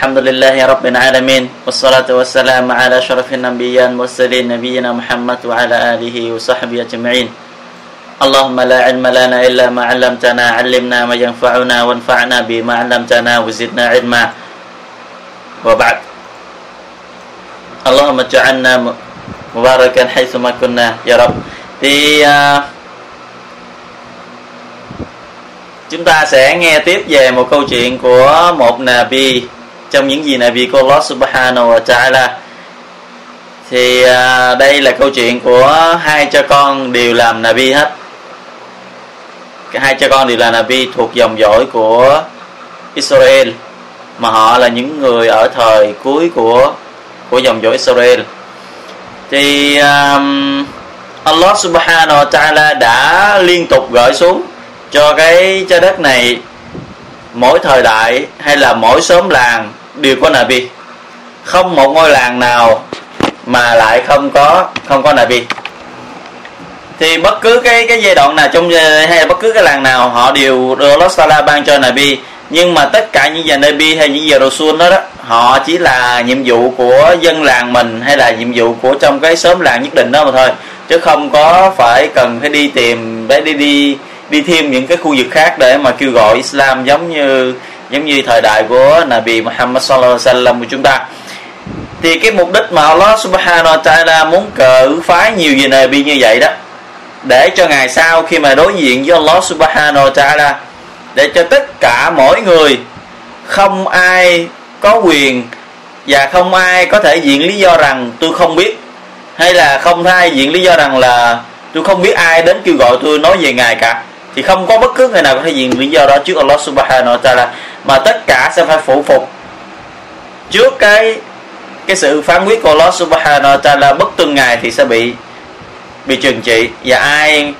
Alhamdulillahi Rabbil Alamin. Wassalatu wassalamu ala ashrafil anbiya'i wal mursalin nabiyyina Muhammad wa ala alihi wa sahbihi ajma'in. Allahumma la ilma lana illa ma 'allamtana, 'allimna ma yanfa'una wanfa'na bima 'allamtana wa zidna 'ilma. Wa ba'd. Allahumma ij'alna mubarakan haythu ma kunna ya Rabb. Thì chúng ta sẽ nghe tiếp về một câu chuyện của một Nabi trong những gì Nabi của Allah Subhanahu wa Ta'ala. Thì đây là câu chuyện của hai cha con đều làm Nabi hết. Hai cha con đều là Nabi thuộc dòng dõi của Israel, mà họ là những người ở thời cuối của dòng dõi Israel. Thì Allah Subhanahu wa Ta'ala đã liên tục gửi xuống cho cái trái đất này, mỗi thời đại hay là mỗi xóm làng đều có Nabi. Không một ngôi làng nào mà lại không có Nabi. Thì bất cứ cái giai đoạn nào trong hay là bất cứ cái làng nào, họ đều được Allah Ta'ala ban cho Nabi. Nhưng mà tất cả những nhà Nabi hay những nhà Rasul đó, họ chỉ là nhiệm vụ của dân làng mình hay là nhiệm vụ của trong cái xóm làng nhất định đó mà thôi, chứ không có phải cần phải đi tìm để đi thêm những cái khu vực khác để mà kêu gọi Islam giống như thời đại của Nabi Muhammad sallallahu alaihi wasallam của chúng ta. Thì cái mục đích mà Allah Subhanahu wa Ta'ala muốn cử phái nhiều vị Nabi như vậy đó, để cho ngày sau khi mà đối diện với Allah Subhanahu wa Ta'ala, để cho tất cả mỗi người không ai có quyền và không ai có thể viện lý do rằng tôi không biết, hay là không ai viện lý do rằng là tôi không biết ai đến kêu gọi tôi nói về Ngài cả. Thì không có bất cứ người nào có thể viện lý do đó trước Allah Subhanahu wa Ta'ala, mà tất cả sẽ phải phụ phục trước cái sự phán quyết của Allah Subhanahu wa Ta'ala. Bất tuân Ngài thì sẽ bị trừng trị, và ai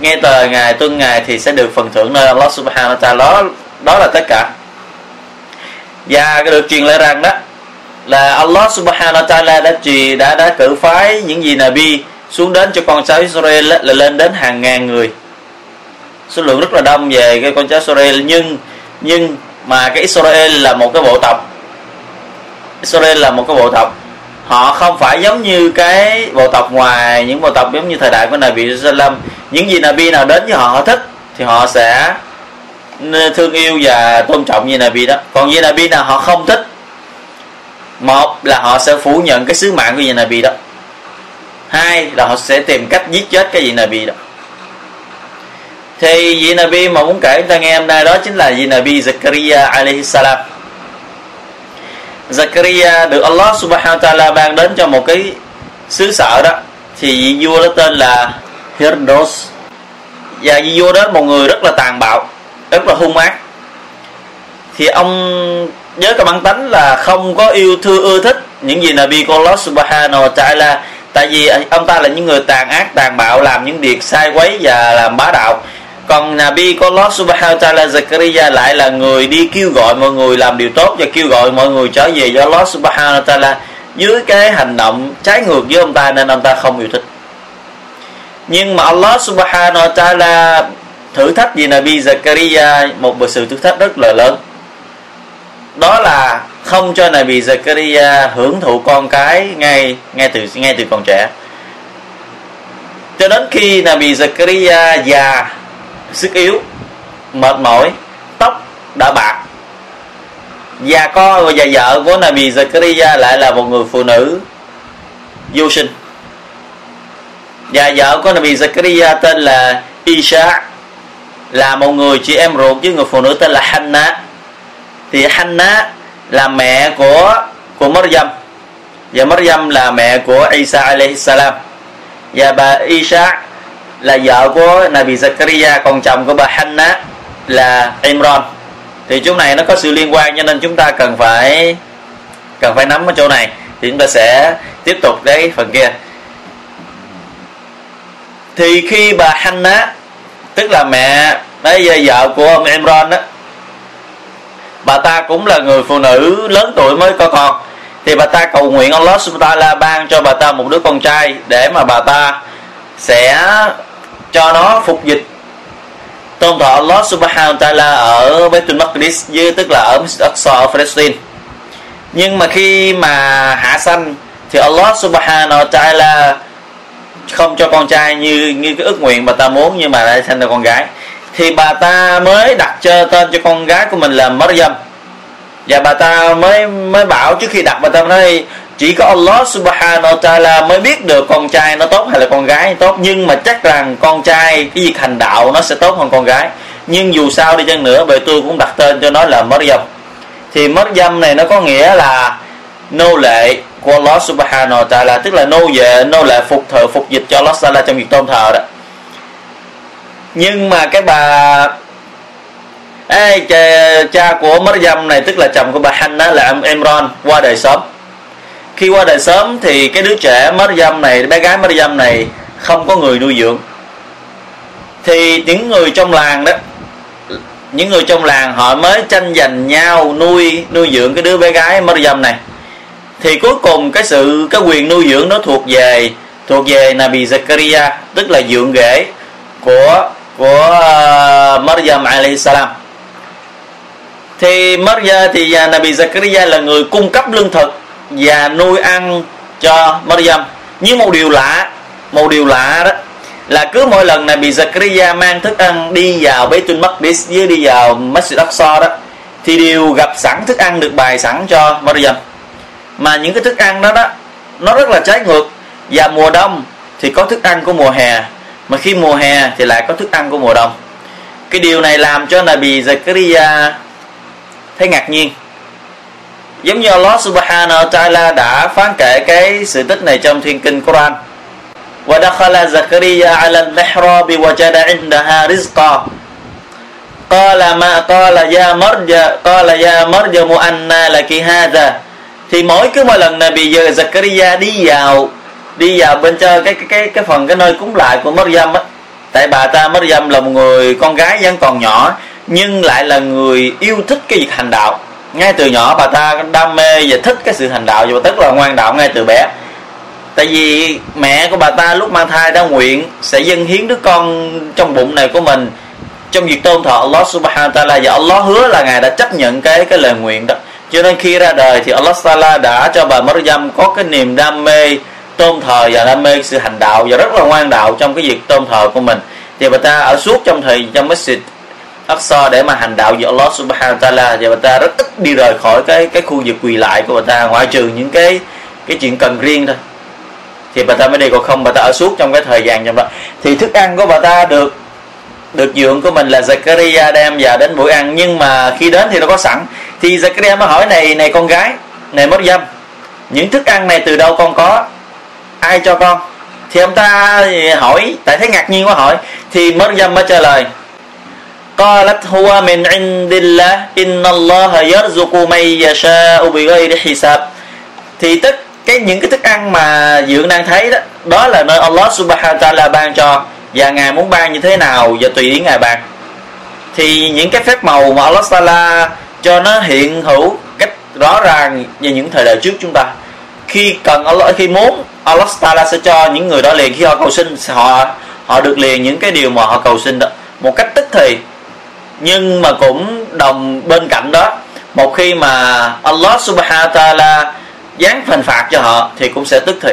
nghe lời Ngài, tuân Ngài thì sẽ được phần thưởng nơi Allah Subhanahu wa Ta'ala. Đó là tất cả. Và được truyền lại rằng đó là Allah Subhanahu wa Ta'ala đã cử phái những vị Nabi xuống đến cho con cháu Israel là lên đến hàng ngàn người, số lượng rất là đông về cái con cháu Israel. Nhưng mà cái Israel là một cái bộ tộc. Họ không phải giống như cái bộ tộc ngoài, những bộ tộc giống như thời đại của Nabi Islam. Những gì Nabi nào đến với họ, họ thích thì họ sẽ thương yêu và tôn trọng như Nabi đó. Còn như Nabi nào họ không thích, một là họ sẽ phủ nhận cái sứ mạng của như Nabi đó, hai là họ sẽ tìm cách giết chết cái vị Nabi đó. Thì vị Nabi mà muốn kể ta nghe hôm nay đó chính là vị Nabi Zakariya alaihi salam. Zakariya được Allah Subhanahu wa Ta'ala ban đến cho một cái xứ sở đó. Thì vị vua đó tên là Herodus, và vị vua đó một người rất là tàn bạo, rất là hung ác. Thì ông với cái bản tánh là không có ưa thích những vị Nabi của Allah Subhanahu wa Ta'ala, tại vì ông ta là những người tàn ác, tàn bạo, làm những việc sai quấy và làm bá đạo. Còn Nabi của Allah Subhanahu wa Ta'ala Zakariya lại là người đi kêu gọi mọi người làm điều tốt và kêu gọi mọi người trở về do Allah Subhanahu wa Ta'ala. Dưới cái hành động trái ngược với ông ta nên ông ta không yêu thích. Nhưng mà Allah Subhanahu wa Ta'ala thử thách vì Nabi Zakariya một sự thử thách rất là lớn. Đó là không cho Nabi Zakariya hưởng thụ con cái ngay từ còn trẻ, cho đến khi Nabi Zakariya già, sức yếu, mệt mỏi, tóc đã bạc. Già con và già vợ của Nabi Zakariya lại là một người phụ nữ vô sinh. Già vợ của Nabi Zakariya tên là Isha, là một người chị em ruột với người phụ nữ tên là Hanna. Thì Hanna là mẹ của Maryam, và Maryam là mẹ của Isa alaihi salam. Và bà Isha là vợ của Nabi Zakariya, còn chồng của bà Hanna là Imran. Thì chỗ này nó có sự liên quan, cho nên chúng ta cần phải nắm ở chỗ này. Thì chúng ta sẽ tiếp tục đến phần kia. Thì khi bà Hanna, tức là mẹ đấy, vợ của ông Imran đó, bà ta cũng là người phụ nữ lớn tuổi mới có con. Thì bà ta cầu nguyện Allah Subhanahu wa Ta'ala ban cho bà ta một đứa con trai, để mà bà ta sẽ cho nó phục dịch tôn thờ Allah Subhanahu wa Ta'ala ở Baitul Maqdis, tức là ở Al-Aqsa ở Palestine. Nhưng mà khi mà hạ sanh thì Allah subhanahu wa ta'ala không cho con trai như cái ước nguyện bà ta muốn, nhưng mà lại sanh ra con gái. Thì bà ta mới đặt tên cho con gái của mình là Maryam. Và bà ta mới bảo, trước khi đặt bà ta nói chỉ có Allah subhanahu wa ta'ala mới biết được con trai nó tốt hay là con gái tốt. Nhưng mà chắc rằng con trai cái việc hành đạo nó sẽ tốt hơn con gái. Nhưng dù sao đi chăng nữa, vậy tôi cũng đặt tên cho nó là Maryam. Thì Maryam này nó có nghĩa là nô lệ của Allah subhanahu wa ta'ala, tức là nô lệ phục thờ, phục dịch cho Allah ta'ala trong việc tôn thờ đó. Nhưng mà cái bà cha của Maryam này, tức là chồng của bà Hanna là Imran, qua đời sớm. Khi qua đời sớm thì cái đứa trẻ Maryam này, bé gái Maryam này không có người nuôi dưỡng. Thì những người trong làng đó, những người trong làng họ mới tranh giành nhau nuôi dưỡng cái đứa bé gái Maryam này. Thì cuối cùng cái quyền nuôi dưỡng nó thuộc về Nabi Zakariya, tức là dượng ghẻ của Maryam alayhi salam. Thì Maryam thì Nabi Zakariya là người cung cấp lương thực và nuôi ăn cho Maryam. Nhưng một điều lạ đó là cứ mỗi lần Nabi Zakariya mang thức ăn đi vào Baitul Maqdis với đi vào Masjid Al-Aqsa đó, thì đều gặp sẵn thức ăn được bày sẵn cho Maryam. Mà những cái thức ăn đó nó rất là trái ngược. Và mùa đông thì có thức ăn của mùa hè, mà khi mùa hè thì lại có thức ăn của mùa đông. Cái điều này làm cho Nabi Zakariya thấy ngạc nhiên. Giống như Allah subhanahu wa ta'ala đã phán kể cái sự tích này trong thiên kinh Qur'an. وَدَخَلَ زَكَرِيَّا عَلَى الْمِحْرَابِ وَجَدَ عِنْدَهَا رِزْقًا قَالَ يَا مَرْيَمُ أَنَّى لَكِ هَذَا. Thì mỗi lần Nabi Zakariya đi vào bên trong cái phần cái nơi cúng lại của Maryam á, tại bà ta Maryam là một người con gái vẫn còn nhỏ nhưng lại là người yêu thích cái việc hành đạo. Ngay từ nhỏ bà ta đam mê và thích cái sự hành đạo, và tức là ngoan đạo ngay từ bé. Tại vì mẹ của bà ta lúc mang thai đã nguyện sẽ dâng hiến đứa con trong bụng này của mình trong việc tôn thờ Allah subhanahu wa ta'ala, và Allah hứa là Ngài đã chấp nhận cái lời nguyện đó. Cho nên khi ra đời thì Allah ta'ala đã cho bà Maryam có cái niềm đam mê tôn thờ và đam mê sự hành đạo, và rất là ngoan đạo trong cái việc tôn thờ của mình. Thì bà ta ở suốt trong Masjid Al-Aqsa để mà hành đạo với Allah subhanahu wa ta'ala, và bà ta rất ít đi rời khỏi cái khu vực quỳ lại của bà ta, ngoại trừ những cái chuyện cần riêng thôi thì bà ta mới đi, còn không bà ta ở suốt trong cái thời gian trong đó. Thì thức ăn của bà ta được dượng của mình là Zakariya đem vào đến buổi ăn, nhưng mà khi đến thì nó có sẵn. Thì Zakariya mới hỏi này con gái, này Maryam, những thức ăn này từ đâu con có, ai cho con? Thì ông ta hỏi, tại thấy ngạc nhiên quá hỏi, thì Maryam mới trả lời قالت هو من عند الله إن الله يرزق من يشاء بغير حساب. Thì tức những cái thức ăn mà dượng đang thấy đó là nơi Allah subhanahu wa ta'ala ban cho, và Ngài muốn ban như thế nào và tùy ý Ngài ban. Thì những cái phép màu mà Allah ta'ala cho nó hiện hữu cách rõ ràng về những thời đại trước chúng ta. Khi cần Allah, khi muốn Allah ta'ala sẽ cho những người đó liền, khi họ cầu xin họ được liền những cái điều mà họ cầu xin đó một cách tức thì. Nhưng mà cũng đồng bên cạnh đó, một khi mà Allah subhanahu wa ta'ala giáng hình phạt cho họ thì cũng sẽ tức thì,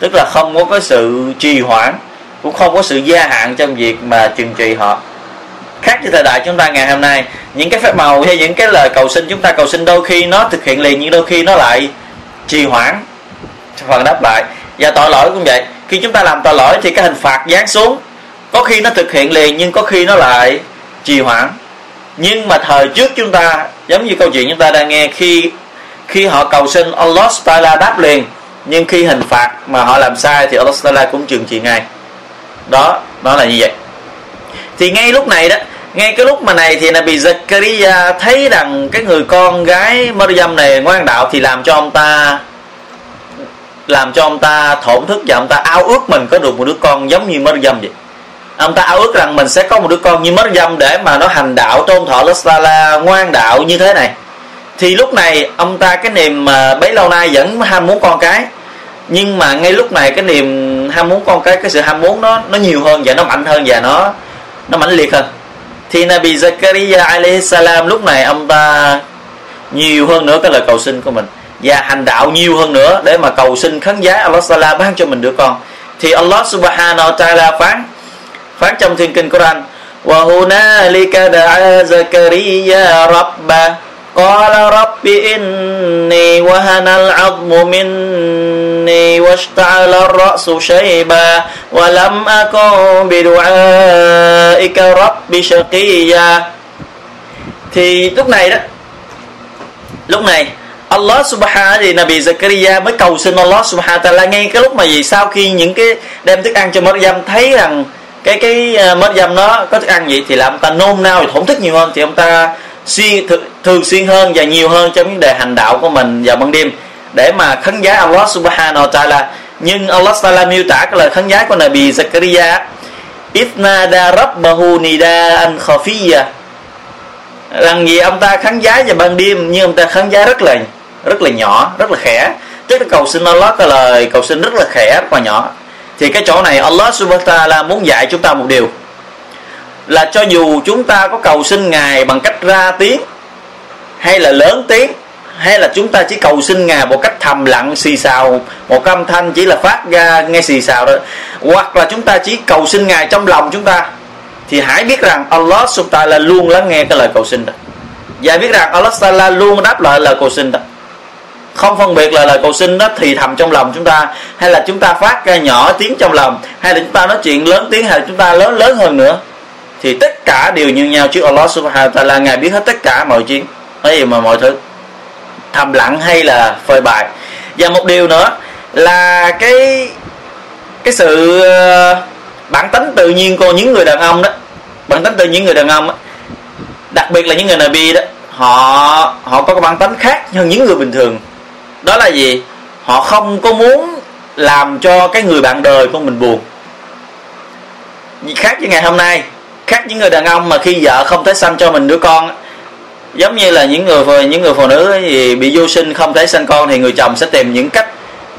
tức là không có cái sự trì hoãn, cũng không có sự gia hạn trong việc mà trừng trị họ. Khác với thời đại chúng ta ngày hôm nay, những cái phép màu hay những cái lời cầu xin chúng ta cầu xin đôi khi nó thực hiện liền, nhưng đôi khi nó lại trì hoãn phần đáp lại. Và tội lỗi cũng vậy, khi chúng ta làm tội lỗi thì cái hình phạt giáng xuống có khi nó thực hiện liền, nhưng có khi nó lại trì hoãn. Nhưng mà thời trước chúng ta, giống như câu chuyện chúng ta đang nghe, khi họ cầu xin Allah ta'ala đáp liền, nhưng khi hình phạt mà họ làm sai thì Allah ta'ala cũng trừng trị ngay. Đó là như vậy. Thì ngay lúc này đó, ngay cái lúc mà này thì Nabi Zakariya thấy rằng cái người con gái Maryam này ngoan đạo, thì làm cho ông ta thổn thức, và ông ta ao ước mình có được một đứa con giống như Maryam vậy. Ông ta ao ước rằng mình sẽ có một đứa con như Maryam để mà nó hành đạo, tôn thờ Allah ta'ala, ngoan đạo như thế này. Thì lúc này ông ta cái niềm mà bấy lâu nay vẫn ham muốn con cái, nhưng mà ngay lúc này cái niềm ham muốn con cái, cái sự ham muốn nó nhiều hơn và nó mạnh hơn và nó mãnh liệt hơn. Thì Nabi Zakariya alayhi salam lúc này ông ta nhiều hơn nữa cái lời cầu xin của mình, và hành đạo nhiều hơn nữa để mà cầu xin khấn giá Allah Ta'ala ban cho mình đứa con. Thì Allah Subhanahu wa Ta'ala phán trong thiên kinh Quran: "Wa hunalika da'a Zakariya rabba qala rabbi inni wa hanal 'azmu minni washta'ala ar-ra'su shayba wa lam akun bi du'aika rabbi shaqiyya." Thì lúc này Allah Subhanahu thì Nabi Zakariya mới cầu xin Allah Subhanahu Ta'ala ngay cái lúc mà gì sau khi những cái đem thức ăn cho Maryam, thấy rằng cái Maryam nó có thức ăn vậy thì là ông ta nôn nao và thổn thức nhiều hơn, thì ông ta thường xuyên hơn và nhiều hơn trong vấn đề hành đạo của mình vào ban đêm để mà khấn giá Allah Subhanahu Ta'ala. Nhưng Allah Ta'ala miêu tả cái lời khấn giá của Nabi Zakariya: "Ithnada rabbahu nidaan khafiyya", rằng gì ông ta khấn giá vào ban đêm nhưng ông ta khấn giá rất là nhỏ, rất là khẽ, tức là cầu xin Allah cái lời cầu xin rất là khẽ, rất là nhỏ. Thì cái chỗ này Allah Subhanahu wa Ta'ala muốn dạy chúng ta một điều là cho dù chúng ta có cầu xin Ngài bằng cách ra tiếng hay là lớn tiếng, hay là chúng ta chỉ cầu xin Ngài một cách thầm lặng xì xào, một cái âm thanh chỉ là phát ra nghe xì xào đó, hoặc là chúng ta chỉ cầu xin Ngài trong lòng chúng ta, thì hãy biết rằng Allah Subhanahu wa Ta'ala luôn lắng nghe cái lời cầu xin đó, và biết rằng Allah Subhanahu wa Ta'ala luôn đáp lại lời cầu xin đó, không phân biệt là lời cầu xin đó thì thầm trong lòng chúng ta, hay là chúng ta phát ra nhỏ tiếng trong lòng, hay là chúng ta nói chuyện lớn tiếng, hay là chúng ta lớn hơn nữa, thì tất cả đều như nhau trước Allah Subhanahu wa Ta'ala. Ngài biết hết tất cả mọi chuyện, cái gì mà mọi thứ thầm lặng hay là phơi bày. Và một điều nữa là cái sự bản tính tự nhiên của những người đàn ông đó, bản tính tự nhiên người đàn ông đó, đặc biệt là những người Nabi đó, họ có cái bản tính khác hơn những người bình thường. Đó là gì? Họ không có muốn làm cho cái người bạn đời của mình buồn. Khác với ngày hôm nay, khác những người đàn ông mà khi vợ không thể sanh cho mình đứa con, giống như là những người phụ nữ thì bị vô sinh không thể sanh con, thì người chồng sẽ tìm những cách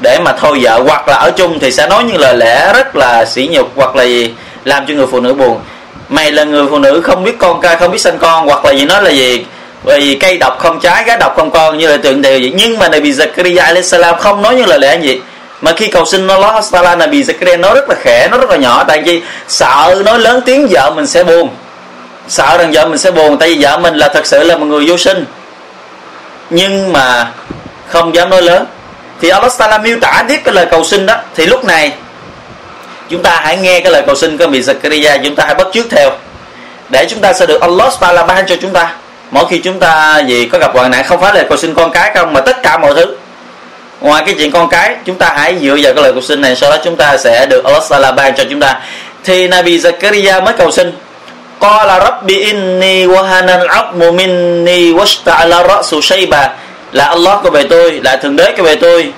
để mà thôi vợ, hoặc là ở chung thì sẽ nói những lời lẽ rất là sỉ nhục, hoặc là gì làm cho người phụ nữ buồn. Mày là người phụ nữ không biết con cái, không biết sanh con, hoặc là gì nói là gì vì cây độc không trái, gái độc không con, như là tượng điều vậy. Nhưng mà Nabi Zakariya alayhis salam không nói như là lẽ gì, mà khi cầu xin Allah Ta'ala, Nabi Zakariya nói rất là khẽ, nói rất là nhỏ, tại vì sợ nói lớn tiếng vợ mình sẽ buồn, sợ rằng vợ mình sẽ buồn, tại vì vợ mình là thật sự là một người vô sinh, nhưng mà không dám nói lớn. Thì Allah Ta'ala miêu tả tiếp cái lời cầu xin đó, thì lúc này chúng ta hãy nghe cái lời cầu xin của Nabi Zakariya, chúng ta hãy bắt chước theo để chúng ta sẽ được Allah Ta'ala ban cho chúng ta. Mỗi khi chúng ta có gặp hoạn nạn, không phải là cầu xin con cái không, mà tất cả mọi thứ ngoài cái chuyện con cái, chúng ta hãy dựa vào cái lời cầu xin này, sau đó chúng ta sẽ được Allah Ta'ala ban cho chúng ta. Thì Nabi Zakariya mới cầu xin: "Qala rabbi inni wa hanal 'azmu minni washta'ala ar-ra'su shayba", là Allah của bề tôi, là thượng đế của bề tôi,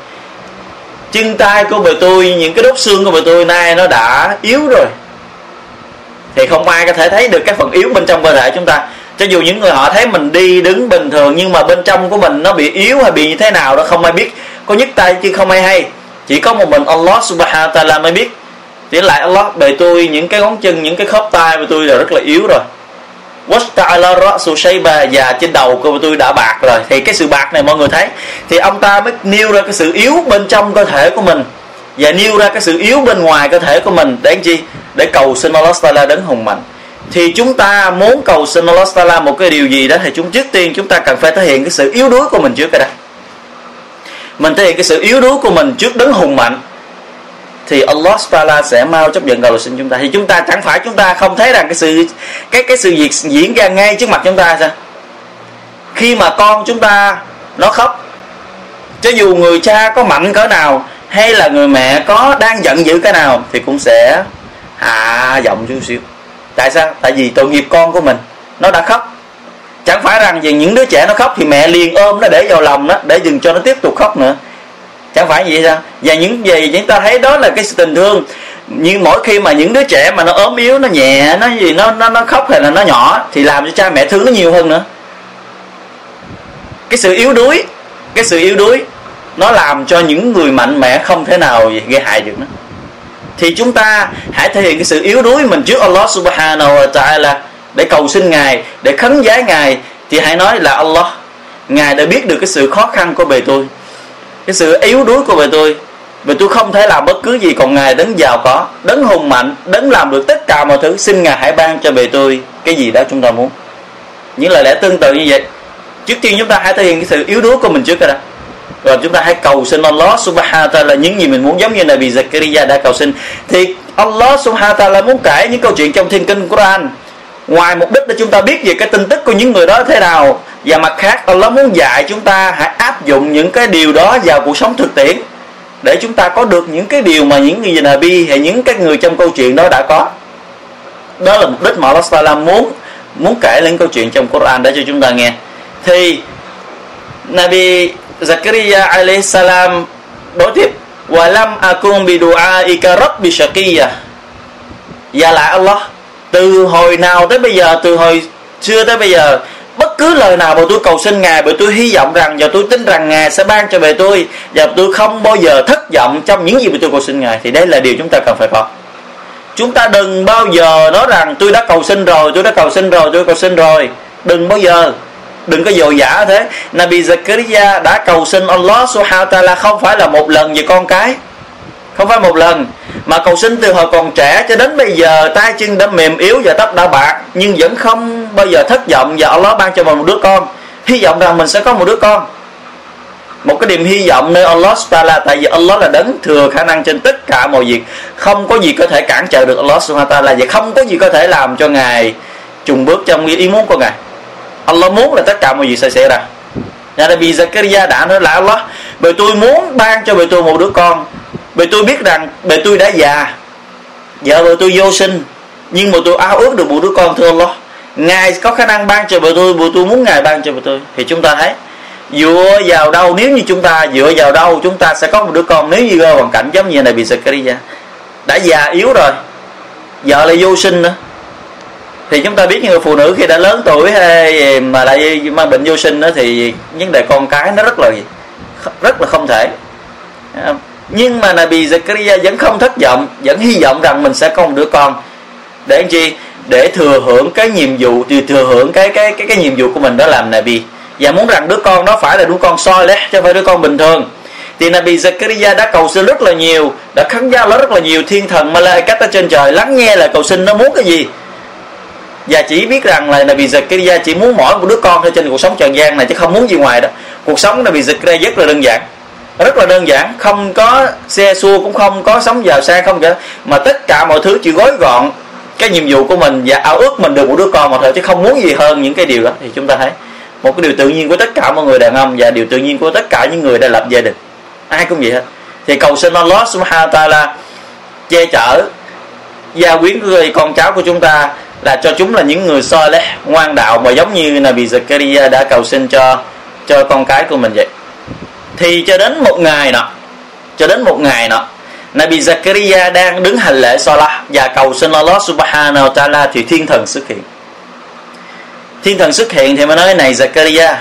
chân tay của bề tôi, những cái đốt xương của bề tôi nay nó đã yếu rồi. Thì không ai có thể thấy được cái phần yếu bên trong cơ thể chúng ta, cho dù những người họ thấy mình đi đứng bình thường, nhưng mà bên trong của mình nó bị yếu hay bị như thế nào đó không ai biết, có nhấc tay chứ không ai hay, chỉ có một mình Allah Subhanahu wa Ta'ala mới biết. Thì lại Allah bề tôi, những cái ngón chân, những cái khớp tay của tôi là rất là yếu rồi, và trên đầu của tôi đã bạc rồi. Thì cái sự bạc này mọi người thấy, thì ông ta mới nêu ra cái sự yếu bên trong cơ thể của mình và nêu ra cái sự yếu bên ngoài cơ thể của mình, để làm chi? Để cầu xin Allah Ta'ala đấng hùng mạnh. Thì chúng ta muốn cầu xin Allah Ta'ala một cái điều gì đó, thì trước tiên chúng ta cần phải thể hiện cái sự yếu đuối của mình trước. Đây mình thể hiện cái sự yếu đuối của mình trước đấng hùng mạnh, thì Allah Ta'ala sẽ mau chấp nhận cầu xin chúng ta. Thì chúng ta chẳng phải chúng ta không thấy rằng cái sự việc diễn ra ngay trước mặt chúng ta sao? Khi mà con chúng ta nó khóc, cho dù người cha có mạnh cỡ nào hay là người mẹ có đang giận dữ cái nào, thì cũng sẽ hạ giọng chút xíu. Tại sao? Tại vì tội nghiệp con của mình, nó đã khóc. Chẳng phải rằng vì những đứa trẻ nó khóc thì mẹ liền ôm nó để vào lòng đó, để dừng cho nó tiếp tục khóc nữa, chẳng phải vậy sao? Và những gì chúng ta thấy đó là cái sự tình thương. Nhưng mỗi khi mà những đứa trẻ mà nó ốm yếu, nó nhẹ, nó gì nó khóc hay là nó nhỏ, thì làm cho cha mẹ thương nó nhiều hơn nữa. Cái sự yếu đuối nó làm cho những người mạnh mẽ không thể nào gây hại được nó. Thì chúng ta hãy thể hiện cái sự yếu đuối mình trước Allah Subhanahu wa Ta'ala để cầu xin Ngài, để khấn vái Ngài. Thì hãy nói là: "Allah, Ngài đã biết được cái sự khó khăn của bề tôi, cái sự yếu đuối của bề tôi. Vì tôi không thể làm bất cứ gì, còn Ngài đấng giàu có, đấng hùng mạnh, đấng làm được tất cả mọi thứ. Xin Ngài hãy ban cho bề tôi cái gì đó chúng ta muốn. Những lời lẽ tương tự như vậy. Trước tiên chúng ta hãy thể hiện cái sự yếu đuối của mình trước đó. Rồi chúng ta hãy cầu xin Allah subhanahu wa ta'ala những gì mình muốn, giống như là vì Zakariya đã cầu xin. Thì Allah subhanahu wa ta'ala muốn kể những câu chuyện trong thiên kinh Quran, ngoài mục đích để chúng ta biết về cái tin tức của những người đó thế nào, và mặt khác Allah muốn dạy chúng ta hãy áp dụng những cái điều đó vào cuộc sống thực tiễn, để chúng ta có được những cái điều mà những người Nabi hay những cái người trong câu chuyện đó đã có. Đó là mục đích mà Allah subhanahu wa ta'ala muốn kể lên câu chuyện trong Quran để cho chúng ta nghe. Thì Nabi Zakariya alayhi salam đối tiếp walam akun bi du'aika rabbi shaqiya. Và lại Allah, từ hồi nào tới bây giờ, từ hồi xưa tới bây giờ, bất cứ lời nào mà tôi cầu xin Ngài, bởi tôi hy vọng rằng và tôi tin rằng Ngài sẽ ban cho về tôi, và tôi không bao giờ thất vọng trong những gì mà tôi cầu xin Ngài. Thì đây là điều chúng ta cần phải có. Chúng ta đừng bao giờ nói rằng tôi đã cầu xin rồi, đừng bao giờ, đừng có dội dã thế. Nabi Zakariya đã cầu xin Allah subhanahu wa ta'ala không phải là một lần về con cái, không phải một lần, mà cầu xin từ hồi còn trẻ cho đến bây giờ, tay chân đã mềm yếu và tóc đã bạc, nhưng vẫn không bao giờ thất vọng. Và Allah ban cho mình một đứa con, hy vọng rằng mình sẽ có một đứa con, một cái niềm hy vọng nơi Allah subhanahu wa ta'ala. Tại vì Allah là đấng thừa khả năng trên tất cả mọi việc, không có gì có thể cản trở được Allah subhanahu wa ta'ala, và không có gì có thể làm cho Ngài chùng bước trong ý muốn của Ngài. Allah muốn là tất cả mọi việc sẽ xảy ra. Nabi Zakariya đã nói là Allah, bởi tôi muốn ban cho bởi tôi một đứa con, bởi tôi biết rằng bởi tôi đã già, vợ bởi tôi vô sinh, nhưng mà tôi ao ước được một đứa con. Thưa Allah, Ngài có khả năng ban cho bởi tôi, bởi tôi muốn Ngài ban cho bởi tôi. Thì chúng ta thấy dựa vào đâu, nếu như chúng ta dựa vào đâu chúng ta sẽ có một đứa con, nếu như rơi hoàn cảnh giống như Nabi Zakariya đã già yếu rồi, vợ lại vô sinh nữa. Thì chúng ta biết những người phụ nữ khi đã lớn tuổi hay mà lại mang bệnh vô sinh đó, thì vấn đề con cái nó rất là không thể. Nhưng mà Nabi Zakariya vẫn không thất vọng, vẫn hy vọng rằng mình sẽ có một đứa con, để làm chi? Để thừa hưởng cái nhiệm vụ, thừa hưởng cái nhiệm vụ của mình đó làm Nabi, và muốn rằng đứa con đó phải là đứa con soi đấy, chứ không phải đứa con bình thường. Thì Nabi Zakariya đã cầu xin rất là nhiều, đã khấn giao rất là nhiều, thiên thần Malaikat ở trên trời lắng nghe là cầu xin nó muốn cái gì. Và chỉ biết rằng là Nabi Zakariya chỉ muốn mỗi một đứa con thôi trên cuộc sống trần gian này, chứ không muốn gì ngoài đó. Cuộc sống Nabi Zakariya rất là đơn giản, không có xe xua, cũng không có sống giàu sang, không cả, mà tất cả mọi thứ chỉ gói gọn cái nhiệm vụ của mình và ao ước mình được một đứa con mà thôi, chứ không muốn gì hơn những cái điều đó. Thì chúng ta thấy một cái điều tự nhiên của tất cả mọi người đàn ông, và điều tự nhiên của tất cả những người đã lập gia đình, ai cũng vậy hết. Thì cầu xin Allah subhanahu wa ta'ala che chở gia quyến người con cháu của chúng ta, là cho chúng là những người soi lẽ ngoan đạo, mà giống như Nabi Zakariya đã cầu xin cho con cái của mình vậy. Thì cho đến một ngày nọ, Nabi Zakariya đang đứng hành lễ Salah và cầu xin Allah subhanahu wa ta'ala, thì thiên thần xuất hiện thì mới nói: này Zakariya,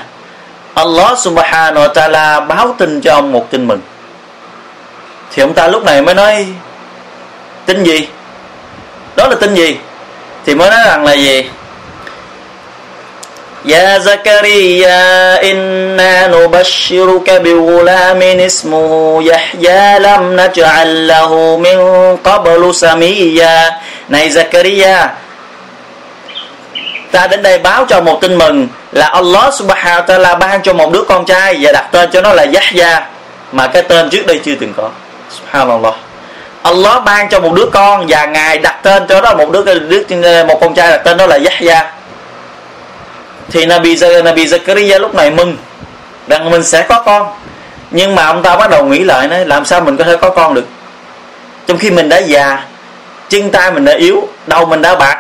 Allah subhanahu wa ta'ala báo tin cho ông một tin mừng. Thì ông ta lúc này mới nói: tin gì? Đó là tin gì? Thì mới nói rằng là gì? Ya Zakariya inna nubashiruka bighulamin ismuhu Yahya lam naj'al lahu min qablu samiyya. Này Zakariya, ta đến đây báo cho một tin mừng là Allah subhanahu wa ta'ala ban cho một đứa con trai và đặt tên cho nó là Yahya, mà cái tên trước đây chưa từng có. Subhanallah. Allah ban cho một đứa con và Ngài đặt tên cho đó một con trai, đặt tên đó là Yahya. Thì Nabi Zakariya lúc này mừng rằng mình sẽ có con, nhưng mà ông ta bắt đầu nghĩ lại, nói làm sao mình có thể có con được, trong khi mình đã già, chân tay mình đã yếu, đầu mình đã bạc,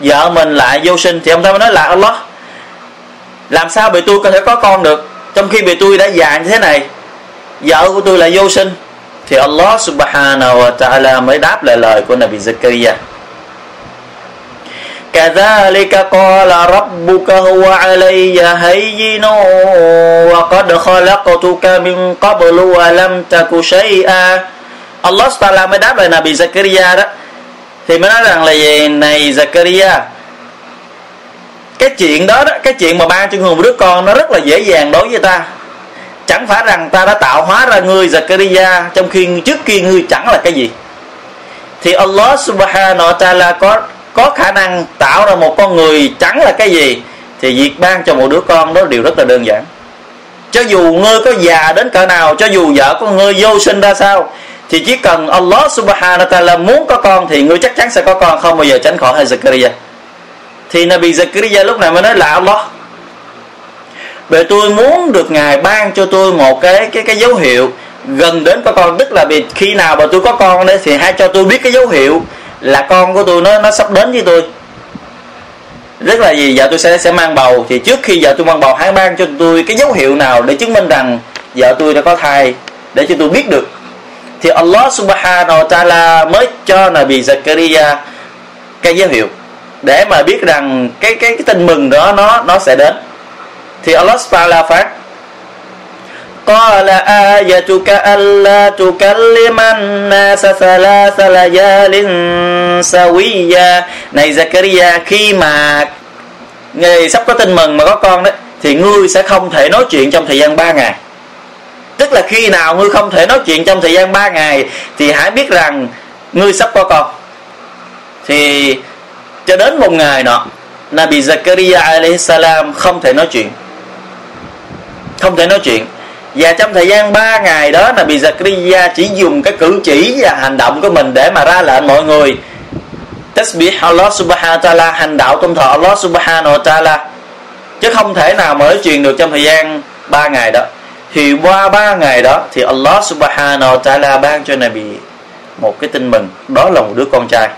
vợ mình lại vô sinh. Thì ông ta mới nói là Allah, làm sao bị tôi có thể có con được, trong khi bị tôi đã già như thế này, vợ của tôi lại vô sinh. Thì Allah subhanahu wa ta'ala mới đáp lại lời của Nabi Zakariya: Kadhalika qala rabbuka huwa alayya hayyin wa qad khalaqtuka min qablu wa lam taku shay'a. Allah ta'ala mới đáp lại Nabi Zakariya đó. Thì mới nói rằng là gì? Này Zakariya, Cái chuyện đó, cái chuyện mà ban cho người một đứa con nó rất là dễ dàng đối với ta. Chẳng phải rằng ta đã tạo hóa ra ngươi Zakariya trong khi trước kia ngươi chẳng là cái gì. Thì Allah Subhanahu wa Ta'ala có khả năng tạo ra một con người chẳng là cái gì, thì việc ban cho một đứa con đó là điều rất là đơn giản. Cho dù ngươi có già đến cỡ nào, cho dù vợ của ngươi vô sinh ra sao, thì chỉ cần Allah Subhanahu wa Ta'ala muốn có con thì ngươi chắc chắn sẽ có con, không bao giờ tránh khỏi hay Zakariya. Thì Nabi Zakariya lúc này mới nói là Allah, bởi tôi muốn được Ngài ban cho tôi một cái dấu hiệu gần đến có con. Tức là khi nào mà tôi có con đấy thì hãy cho tôi biết cái dấu hiệu là con của tôi nó sắp đến với tôi. Rất là gì, vợ tôi sẽ mang bầu, thì trước khi vợ tôi mang bầu hãy ban cho tôi cái dấu hiệu nào để chứng minh rằng vợ tôi đã có thai, để cho tôi biết được. Thì Allah Subhanahu wa Ta'ala mới cho Nabi Zakariya cái dấu hiệu để mà biết rằng cái tin mừng đó nó sẽ đến. Thì Allah Ta'ala phát qala ayatuka alla tukalliman nasa thalatha layalin sawiya. Này Zakariya, khi mà người sắp có tin mừng mà có con đấy thì ngươi sẽ không thể nói chuyện trong thời gian 3 ngày. Tức là khi nào ngươi không thể nói chuyện trong thời gian 3 ngày thì hãy biết rằng ngươi sắp có con. Thì cho đến một ngày nọ, Nabi Zakariya alayhi salam không thể nói chuyện. Và trong thời gian 3 ngày đó, Nabi Zakariya chỉ dùng cái cử chỉ và hành động của mình để mà ra lệnh mọi người tasbih Allah Subhanahu wa Ta'ala, hành đạo tôn thờ Allah Subhanahu wa Ta'ala, chứ không thể nào mà nói chuyện được trong thời gian 3 ngày đó. Thì qua 3 ngày đó thì Allah Subhanahu wa Ta'ala ban cho Nabi một cái tin mừng, đó là một đứa con trai.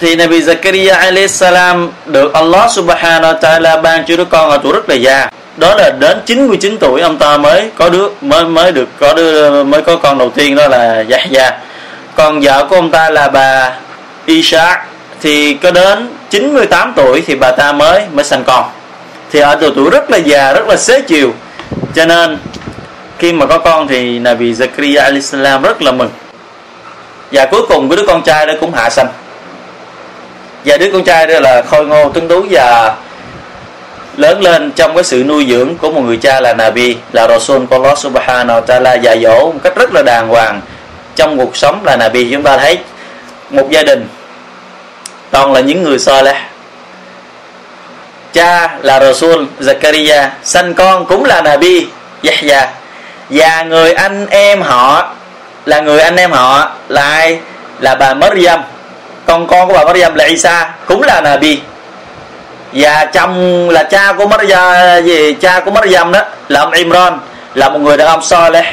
Thì Nabi Zakariya alayhi salam được Allah Subhanahu wa Ta'ala ban cho đứa con ở tuổi rất là già. Đó là đến 99 tuổi ông ta mới có con đầu tiên, đó là Yahya. Còn vợ của ông ta là bà Isha, thì có đến 98 tuổi thì bà ta mới sanh con. Thì ở tuổi rất là già, rất là xế chiều, cho nên khi mà có con thì Nabi Zakariya alayhi salam rất là mừng. Và cuối cùng cái đứa con trai đó cũng hạ sanh. Và đứa con trai đó là khôi ngô tuấn tú và lớn lên trong cái sự nuôi dưỡng của một người cha là Nabi, là Rasul của Allah Subhanahu wa Ta'ala, dạy dỗ một cách rất là đàng hoàng. Trong cuộc sống là Nabi, chúng ta thấy một gia đình toàn là những người Saleh. Cha là Rasul Zakariya, sanh con cũng là Nabi Yahya, và người anh em họ là ai? Là bà Maryam, con của bà Maryam là Isa, cũng là Nabi. Và chồng là cha của Maryam đó là ông Imran, là một người đàn ông Saleh.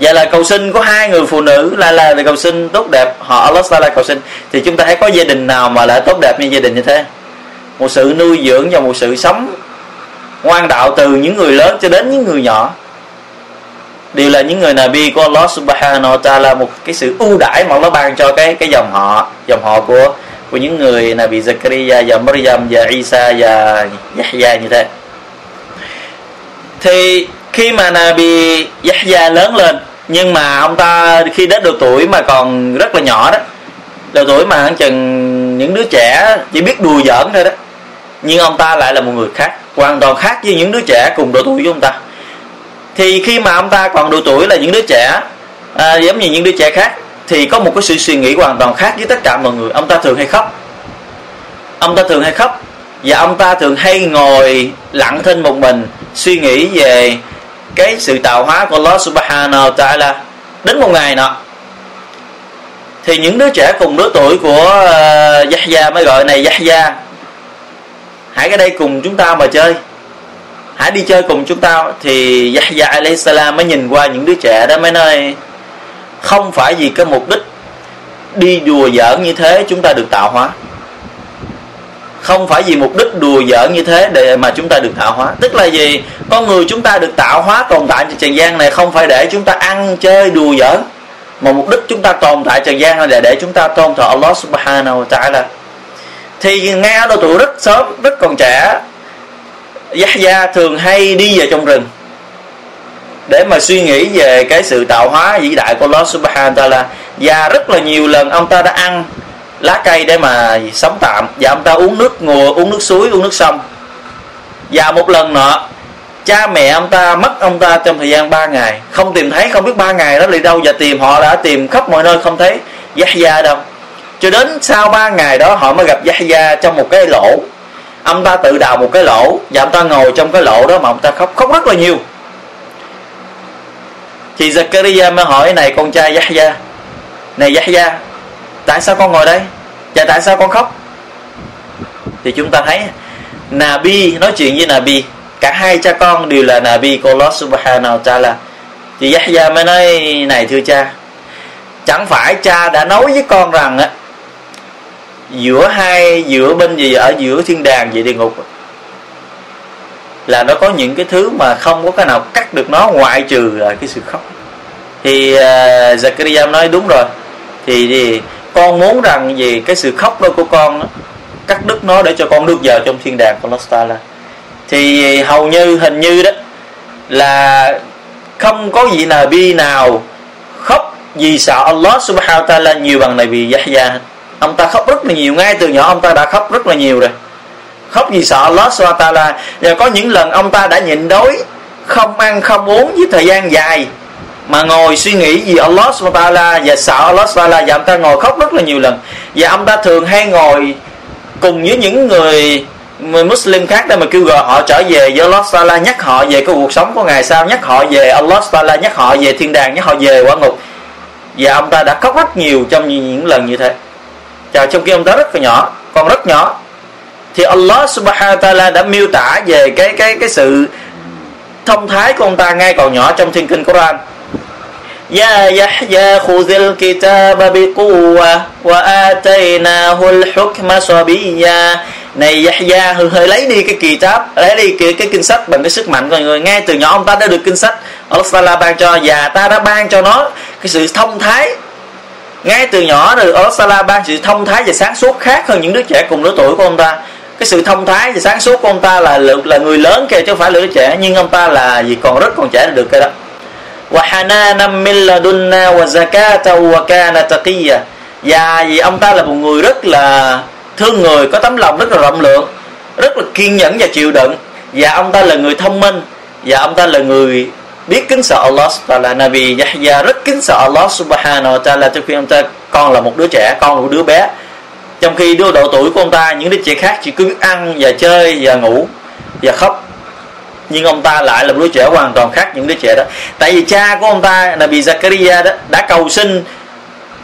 Vậy là cầu sinh của hai người phụ nữ là cầu sinh tốt đẹp, họ Allah Ta'ala cầu sinh. Thì chúng ta thấy có gia đình nào mà lại tốt đẹp như gia đình như thế? Một sự nuôi dưỡng và một sự sống ngoan đạo từ những người lớn cho đến những người nhỏ đều là những người Nabi của Allah Subhanahu wa Ta'ala, một cái sự ưu đãi mà nó ban cho cái dòng họ của những người Nabi Zakariya và Maryam và Isa và Yahya như thế. Thì khi mà Nabi Yahya lớn lên, nhưng mà ông ta khi đến độ tuổi mà còn rất là nhỏ đó, độ tuổi mà hẳn chừng những đứa trẻ chỉ biết đùa giỡn thôi đó, nhưng ông ta lại là một người khác, hoàn toàn khác với những đứa trẻ cùng độ tuổi với ông ta. Thì khi mà ông ta còn độ tuổi là những đứa trẻ giống như những đứa trẻ khác, thì có một cái sự suy nghĩ hoàn toàn khác với tất cả mọi người. Ông ta thường hay khóc và ông ta thường hay ngồi lặng thinh một mình suy nghĩ về cái sự tạo hóa của Allah Subhanahu wa Ta'ala. Đến một ngày nọ thì những đứa trẻ cùng lứa tuổi của Yahya mới gọi: này Yahya, hãy cái đây cùng chúng ta mà chơi, hãy đi chơi cùng chúng ta. Thì Yahya alayhi salam mới nhìn qua những đứa trẻ đó mới nói: không phải vì cái mục đích đi đùa giỡn như thế chúng ta được tạo hóa. Không phải vì mục đích đùa giỡn như thế để mà chúng ta được tạo hóa. Tức là gì? Con người chúng ta được tạo hóa tồn tại trên trần gian này không phải để chúng ta ăn chơi đùa giỡn, mà mục đích chúng ta tồn tại trần gian này là để chúng ta tôn thờ Allah Subhanahu wa Ta'ala. Thì ngay ở độ tuổi rất sớm, rất còn trẻ, Yahya thường hay đi vào trong rừng để mà suy nghĩ về cái sự tạo hóa vĩ đại của Allah Subhanahu wa Ta'ala. Và rất là nhiều lần ông ta đã ăn lá cây để mà sống tạm. Và ông ta uống nước ngùa, uống nước suối, uống nước sông. Và một lần nọ cha mẹ ông ta mất ông ta trong thời gian 3 ngày, không tìm thấy, không biết 3 ngày đó đi đâu. Và tìm, họ đã tìm khắp mọi nơi không thấy Yahya đâu. Cho đến sau 3 ngày đó họ mới gặp Yahya trong một cái lỗ. Ông ta tự đào một cái lỗ và ông ta ngồi trong cái lỗ đó mà ông ta khóc, khóc rất là nhiều. Thì Zakariya mới hỏi, này con trai Yahya, này Yahya, tại sao con ngồi đây và tại sao con khóc? Thì chúng ta thấy Nabi nói chuyện với Nabi, cả hai cha con đều là Nabi của Allah Subhanahu wa Ta'ala. Thì Yahya mới nói, này thưa cha, chẳng phải cha đã nói với con rằng á, giữa bên gì, ở giữa thiên đàng và địa ngục là nó có những cái thứ mà không có cái nào cắt được nó ngoại trừ là cái sự khóc. Thì Zakariya nói đúng rồi, thì con muốn rằng gì cái sự khóc đó của con đó, cắt đứt nó để cho con được vào trong thiên đàng của Allah Ta'ala. Thì hầu như hình như đó là không có vị Nabi nào khóc vì sợ Allah Subhanahu Ta'ala nhiều bằng Nabi Yahya. Ông ta khóc rất là nhiều, ngay từ nhỏ ông ta đã khóc rất là nhiều rồi, khóc vì sợ Allah Subhanahu Ta'ala. Và có những lần ông ta đã nhịn đói, không ăn không uống với thời gian dài mà ngồi suy nghĩ vì Allah Subhanahu Ta'ala và sợ Allah Subhanahu Ta'ala. Và ông ta ngồi khóc rất là nhiều lần. Và ông ta thường hay ngồi cùng với những người Muslim khác để mà kêu gọi họ trở về với Allah Ta'ala, nhắc họ về cái cuộc sống của ngày sau, nhắc họ về Allah Ta'ala, nhắc họ về thiên đàng, nhắc họ về quả ngục. Và ông ta đã khóc rất nhiều trong những lần như thế. Và trong khi ông ta rất là nhỏ, còn rất nhỏ, thì Allah Subhanahu Ta'ala đã miêu tả về cái sự thông thái của ông ta ngay còn nhỏ trong thiên kinh Qur'an. Ya Yahya khudhil kitaba biquwwa wa atainahu al-hukma sabiyya. Này Yahya, hãy lấy đi cái kitab, lấy đi cái kinh sách bằng cái sức mạnh của người. Ngay từ nhỏ ông ta đã được kinh sách Allah Ta'ala ban cho, và ta đã ban cho nó cái sự thông thái. Ngay từ nhỏ rồi Allah Ta'ala ban sự thông thái và sáng suốt khác hơn những đứa trẻ cùng lứa tuổi của ông ta. Cái sự thông thái và sáng suốt của ông ta là người lớn kia chứ không phải là đứa trẻ, nhưng ông ta là gì còn rất còn trẻ được cái đó. Wa hananan min ladunna wa zakatan wa kana taqiyya. Và vì ông ta là một người rất là thương người, có tấm lòng rất là rộng lượng, rất là kiên nhẫn và chịu đựng. Và ông ta là người thông minh, và ông ta là người biết kính sợ Allah Ta'ala. Nabi Yahya rất kính sợ Allah Subhanahu wa Ta'ala trong khi ông ta còn là một đứa trẻ, con là một đứa bé. Trong khi đứa độ tuổi của ông ta, những đứa trẻ khác chỉ cứ ăn và chơi và ngủ và khóc, nhưng ông ta lại là một đứa trẻ hoàn toàn khác những đứa trẻ đó. Tại vì cha của ông ta, Nabi Zakariya đó, đã cầu xin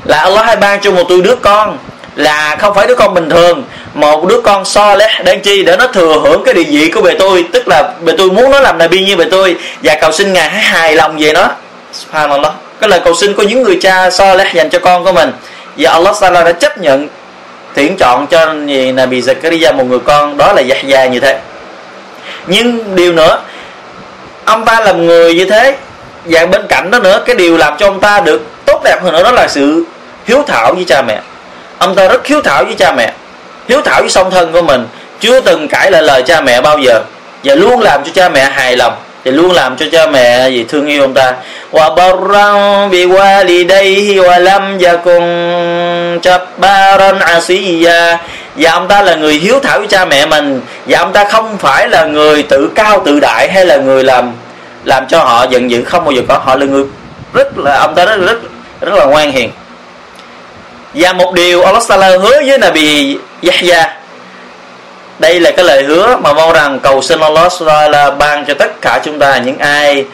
là Allah hãy ban cho một đứa con, là không phải đứa con bình thường, một đứa con Saleh, đang chi để nó thừa hưởng cái địa vị của bề tôi, tức là bề tôi muốn nó làm Nabi như bề tôi, và cầu xin Ngài hãy hài lòng về nó. Subhanallah, cái lời cầu xin của những người cha Saleh dành cho con của mình. Và Allah Ta'ala đã chấp nhận tuyển chọn cho Nabi Zakariya một người con, đó là Yahya như thế. Nhưng điều nữa, ông ta làm người như thế, và bên cạnh đó nữa, cái điều làm cho ông ta được tốt đẹp hơn nữa đó là sự hiếu thảo với cha mẹ. Ông ta rất hiếu thảo với cha mẹ, hiếu thảo với song thân của mình, chưa từng cãi lại lời cha mẹ bao giờ, và luôn làm cho cha mẹ hài lòng, và luôn làm cho cha mẹ gì thương yêu ông ta. Wa barran bi walidayhi wa lam yakun jabbaran asiya. Và ông ta là người hiếu thảo với cha mẹ mình, và ông ta không phải là người tự cao tự đại hay là người làm cho họ giận dữ, không bao giờ có. Họ là người rất là, ông ta rất là ngoan hiền. Và một điều Allah Ta'ala hứa với Nabi Yahya, đây là cái lời hứa mà mong rằng cầu xin Allah Ta'ala ban cho tất cả chúng ta, những ai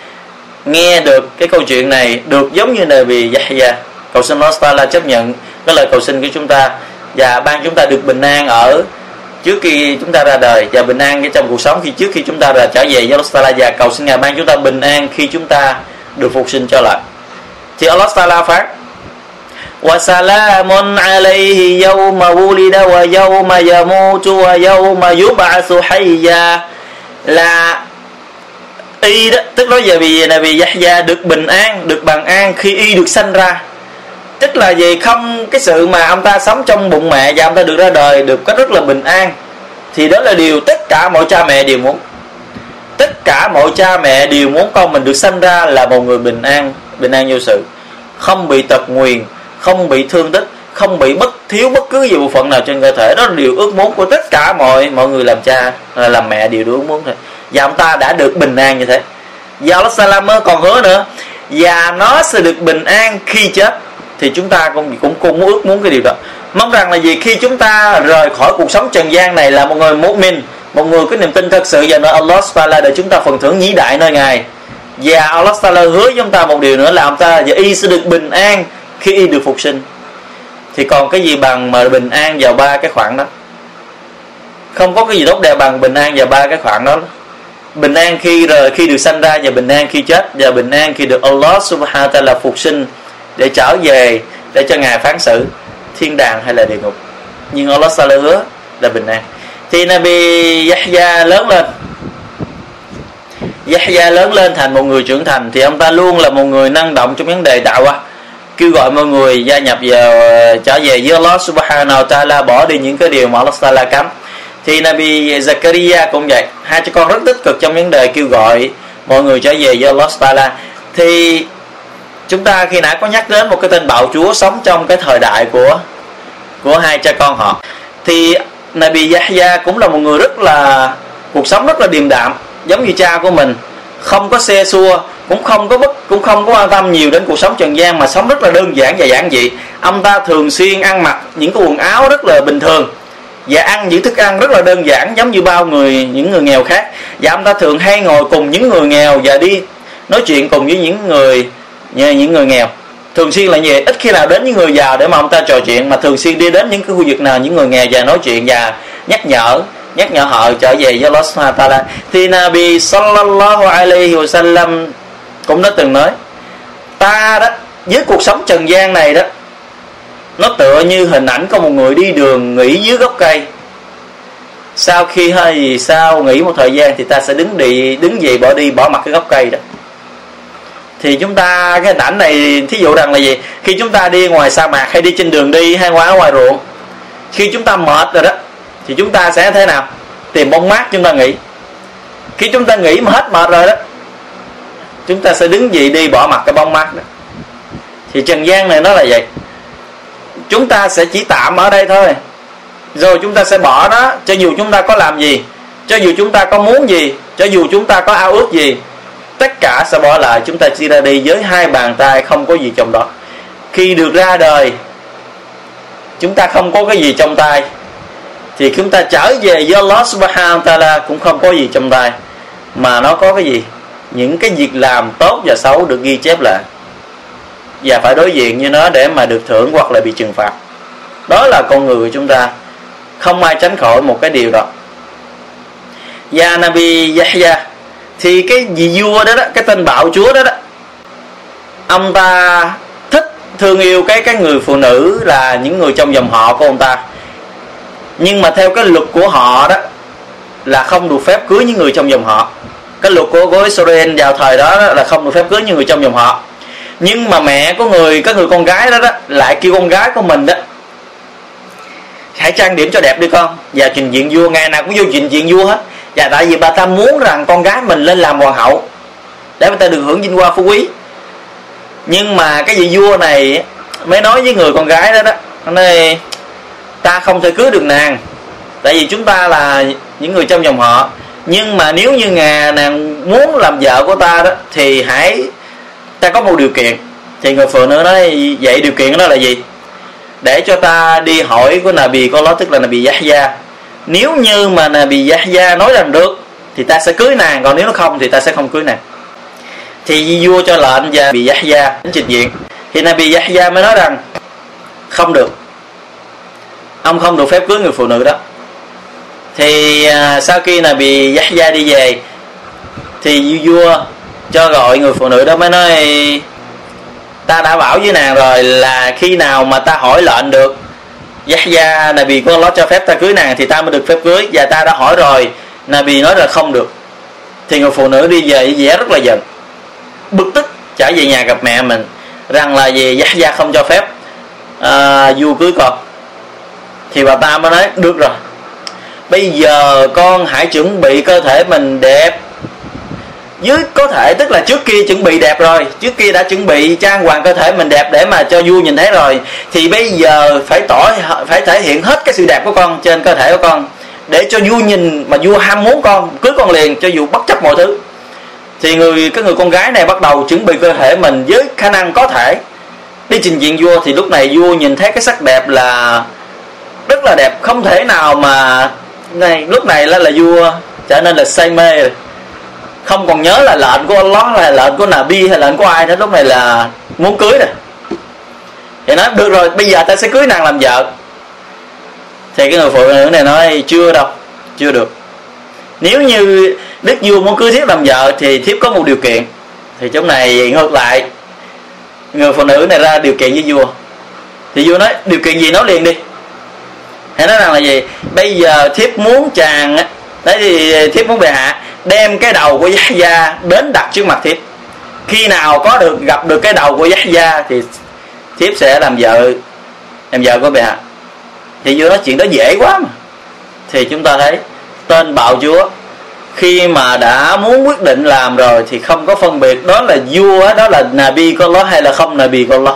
nghe được cái câu chuyện này được giống như Nabi Yahya. Cầu xin Allah Ta'ala chấp nhận cái lời cầu xin của chúng ta, và ban chúng ta được bình an ở trước khi chúng ta ra đời, và bình an trong cuộc sống khi trước khi chúng ta ra trở về với Allah Ta'ala, và cầu xin Ngài ban chúng ta bình an khi chúng ta được phục sinh trở lại. Thì Allah Ta'ala phán وَسَلَامٌ عَلَيْهِ يَوْمَ وُلِدَ وَيَوْمَ يَمُوتُ وَيَوْمَ يُبْعَثُ حَيًّا. Là y đó, tức nói về vì Nabi Yahya được bình an, được bằng an khi y được sanh ra. Tức là vì không, cái sự mà ông ta sống trong bụng mẹ và ông ta được ra đời được có rất là bình an, thì đó là điều tất cả mọi cha mẹ đều muốn. Tất cả mọi cha mẹ đều muốn con mình được sanh ra là một người bình an vô sự, không bị tật nguyền, không bị thương tích, không bị thiếu bất cứ gì bộ phận nào trên cơ thể. Đó là điều ước muốn của tất cả mọi người làm cha làm mẹ, điều ước muốn thôi. Và ông ta đã được bình an như thế. Và Allah Salamơ còn hứa nữa, và nó sẽ được bình an khi chết. Thì chúng ta cũng ước muốn cái điều đó, mong rằng là gì, khi chúng ta rời khỏi cuộc sống trần gian này là một người mu'min, một người có niềm tin thật sự và nơi Allah Taala, để chúng ta phần thưởng nhĩ đại nơi Ngài. Và Allah Taala hứa với chúng ta một điều nữa là ông ta và y sẽ được bình an khi y được phục sinh. Thì còn cái gì bằng mà bình an vào ba cái khoảng đó? Không có cái gì tốt đẹp bằng bình an vào ba cái khoảng đó. Bình an khi được sanh ra, và bình an khi chết, và bình an khi được Allah Subhanahu wa Taala phục sinh để trở về để cho Ngài phán xử thiên đàng hay là địa ngục. Nhưng Allah Taala hứa là bình an. Thì Nabi Yahya lớn lên, thành một người trưởng thành, thì ông ta luôn là một người năng động trong vấn đề đạo á, kêu gọi mọi người gia nhập vào, trở về với Allah Subhanahu wa Ta'ala, bỏ đi những cái điều mà Allah Ta'ala cấm. Thì Nabi Zakariya cũng vậy, hai cha con rất tích cực trong vấn đề kêu gọi mọi người trở về với Allah Ta'ala. Thì chúng ta khi nãy có nhắc đến một cái tên bạo chúa sống trong cái thời đại của hai cha con họ. Thì Nabi Yahya cũng là một người cuộc sống rất là điềm đạm, giống như cha của mình, không có xe xua, cũng không có quan tâm nhiều đến cuộc sống trần gian, mà sống rất là đơn giản và giản dị. Ông ta thường xuyên ăn mặc những cái quần áo rất là bình thường và ăn những thức ăn rất là đơn giản, giống như những người nghèo khác. Và ông ta thường hay ngồi cùng những người nghèo và đi nói chuyện cùng với những người nghèo. Thường xuyên là như vậy, ít khi nào đến những người giàu để mà ông ta trò chuyện, mà thường xuyên đi đến những cái khu vực nào những người nghèo và nói chuyện và nhắc nhở họ trở về với Allah Subhanahu wa Ta'ala. Thì Nabi sallallahu alaihi wasallam cũng đã từng nói, ta đó với cuộc sống trần gian này đó, nó tựa như hình ảnh có một người đi đường nghỉ dưới gốc cây. Sau nghỉ một thời gian thì ta sẽ đứng dậy bỏ đi, bỏ mặc cái gốc cây đó. Thì chúng ta cái hình ảnh này thí dụ rằng là gì, khi chúng ta đi ngoài sa mạc hay đi trên đường đi hay ngoài ruộng, khi chúng ta mệt rồi đó thì chúng ta sẽ thế nào? Tìm bóng mát chúng ta nghỉ. Khi chúng ta nghỉ mà hết mệt rồi đó, chúng ta sẽ đứng dậy đi bỏ mặc cái bóng mát đó. Thì trần gian này nó là vậy, chúng ta sẽ chỉ tạm ở đây thôi, rồi chúng ta sẽ bỏ đó. Cho dù chúng ta có làm gì, cho dù chúng ta có muốn gì, cho dù chúng ta có ao ước gì, tất cả sẽ bỏ lại. Chúng ta chỉ ra đi với hai bàn tay, không có gì trong đó. Khi được ra đời, chúng ta không có cái gì trong tay, thì chúng ta trở về với Allah Subhanahu wa Ta'ala cũng không có gì trong tay, mà nó có cái gì? Những cái việc làm tốt và xấu được ghi chép lại, và phải đối diện với nó để mà được thưởng hoặc là bị trừng phạt. Đó là con người của chúng ta, không ai tránh khỏi một cái điều đó. Ya Nabi Yahya, thì cái vị vua đó, cái tên bạo chúa đó, ông ta thích thương yêu cái người phụ nữ là những người trong dòng họ của ông ta. Nhưng mà theo cái luật của họ đó là không được phép cưới những người trong dòng họ. Cái luật của Israel vào thời đó là không được phép cưới những người trong dòng họ. Nhưng mà mẹ của các người con gái đó lại kêu con gái của mình đó, hãy trang điểm cho đẹp đi con, và trình diện vua, ngày nào cũng vô trình diện vua hết. Và tại vì bà ta muốn rằng con gái mình lên làm hoàng hậu để bà ta được hưởng vinh hoa phú quý. Nhưng mà cái vị vua này mới nói với người con gái đó, nói ta không thể cưới được nàng, tại vì chúng ta là những người trong dòng họ. Nhưng mà nếu như nàng muốn làm vợ của ta đó, thì ta có một điều kiện. Thì người phụ nữ nói, vậy điều kiện đó là gì? Để cho ta đi hỏi của Nabi Có Ló, tức là Nabi Yahya. Nếu như mà Nabi Yahya nói rằng được thì ta sẽ cưới nàng, còn nếu nó không thì ta sẽ không cưới nàng. Thì vua cho lệnh và Nabi Yahya đến trình diện. Thì Nabi Yahya mới nói rằng không được, ông không được phép cưới người phụ nữ đó. Thì sau khi Nabi Yahya đi về, thì vua cho gọi người phụ nữ đó, mới nói ta đã bảo với nàng rồi là khi nào mà ta hỏi lệnh được Yahya, Nabi Có Ló cho phép ta cưới nàng thì ta mới được phép cưới, và ta đã hỏi rồi, Nabi nói là không được. Thì người phụ nữ đi về vẻ rất là giận, bực tức trở về nhà gặp mẹ mình rằng là gì, Yahya không cho phép vua cưới con. Thì bà ta mới nói được rồi, bây giờ con hãy chuẩn bị cơ thể mình đẹp Với có thể tức là trước kia chuẩn bị đẹp rồi, trước kia đã chuẩn bị trang hoàng cơ thể mình đẹp để mà cho vua nhìn thấy rồi, thì bây giờ phải thể hiện hết cái sự đẹp của con trên cơ thể của con để cho vua nhìn, mà vua ham muốn con, cưới con liền cho dù bất chấp mọi thứ. Thì cái người con gái này bắt đầu chuẩn bị cơ thể mình với khả năng có thể đi trình diện vua. Thì lúc này vua nhìn thấy cái sắc đẹp là rất là đẹp, không thể nào mà này, lúc này là vua trở nên là say mê rồi, không còn nhớ là lệnh của Allah hay lệnh của Nabi hay lệnh của ai nữa, lúc này là muốn cưới nè. Thì nói được rồi, bây giờ ta sẽ cưới nàng làm vợ. Thì cái người phụ nữ này nói chưa đâu, chưa được. Nếu như đức vua muốn cưới thiếp làm vợ thì thiếp có một điều kiện. Thì chỗ này ngược lại, người phụ nữ này ra điều kiện với vua. Thì vua nói điều kiện gì nói liền đi. Thì nói rằng là gì, bây giờ thiếp muốn chàng đấy, thì thiếp muốn bệ hạ đem cái đầu của Yahya đến đặt trước mặt thiếp. Khi nào có được gặp được cái đầu của Yahya thì thiếp sẽ làm vợ của bệ hạ. Thì vua nói chuyện đó dễ quá mà. Thì chúng ta thấy tên bạo chúa khi mà đã muốn quyết định làm rồi thì không có phân biệt đó là vua, đó là Nabi của Allah hay là không Nabi của Allah.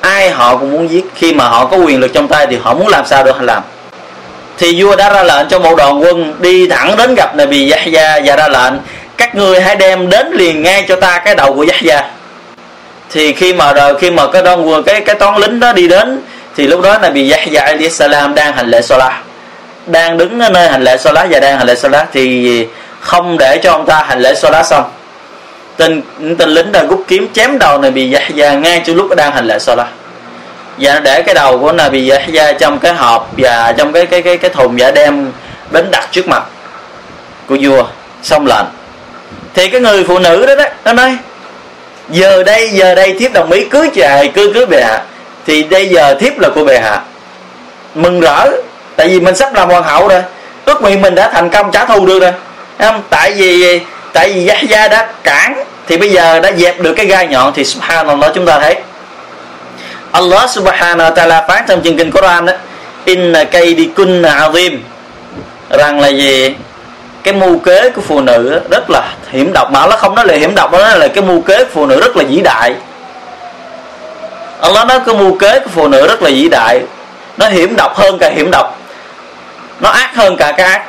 Ai họ cũng muốn giết, khi mà họ có quyền lực trong tay thì họ muốn làm sao được làm. Thì vua đã ra lệnh cho một đoàn quân đi thẳng đến gặp Nabi Yahya và ra lệnh các ngươi hãy đem đến liền ngay cho ta cái đầu của Yahya. Thì khi mà cái đoàn quân, cái toán lính đó đi đến thì lúc đó Nabi Yahya alayhi salam đang hành lễ salah, đang đứng ở nơi hành lễ salah và đang hành lễ salah. Thì không để cho ông ta hành lễ salah xong, tên lính đã rút kiếm chém đầu Nabi Yahya ngay trong lúc đang hành lễ salah. Và nó để cái đầu của Nabi Yahya trong cái hộp và trong cái thùng và đem đến đặt trước mặt của vua. Xong lệnh. Thì cái người phụ nữ đó nó nói giờ đây thiếp đồng ý cưới trời, cưới bệ hạ. Thì bây giờ thiếp là của bệ hạ, mừng rỡ, tại vì mình sắp làm hoàng hậu rồi, ước nguyện mình đã thành công trả thù được rồi. Tại vì Yahya đã cản, thì bây giờ đã dẹp được cái gai nhọn. Thì subhanallah, chúng ta thấy Allah subhanahu wa ta'ala phán trong chương kinh Qur'an đó, inna kaydikunna azim, rằng là gì, cái mưu kế của phụ nữ rất là hiểm độc. Mà nó không nói là hiểm độc, nó nói là cái mưu kế của phụ nữ rất là vĩ đại. Allah nói cái mưu kế của phụ nữ rất là vĩ đại, nó hiểm độc hơn cả hiểm độc, nó ác hơn cả cái ác,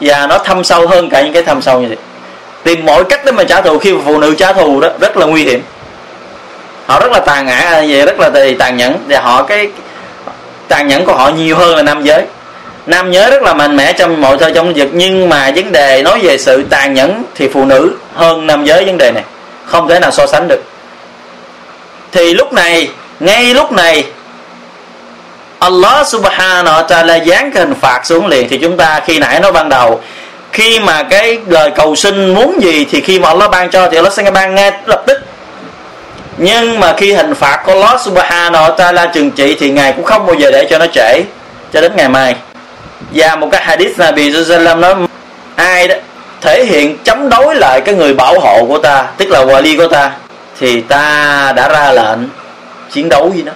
và nó thâm sâu hơn cả những cái thâm sâu như thế. Tìm mọi cách để mà trả thù. Khi mà phụ nữ trả thù đó rất là nguy hiểm, họ rất là tàn ác, rất là tàn nhẫn, và họ cái tàn nhẫn của họ nhiều hơn là nam giới. Nam giới rất là mạnh mẽ trong mọi thứ, trong việc, nhưng mà vấn đề nói về sự tàn nhẫn thì phụ nữ hơn nam giới, vấn đề này không thể nào so sánh được. Thì lúc này, ngay lúc này Allah subhanahu wa ta'ala giáng cái hình phạt xuống liền. Thì chúng ta khi nãy nói ban đầu, khi mà cái lời cầu xin muốn gì thì khi mà Allah ban cho thì Allah sẽ ban ngay lập tức. Nhưng mà khi hình phạt của Allah subhanahu wa ta'ala trừng trị thì Ngài cũng không bao giờ để cho nó trễ cho đến ngày mai. Và một cái hadith Nabi Sallam nói ai đó thể hiện chống đối lại cái người bảo hộ của ta, tức là wali của ta, thì ta đã ra lệnh chiến đấu với nó.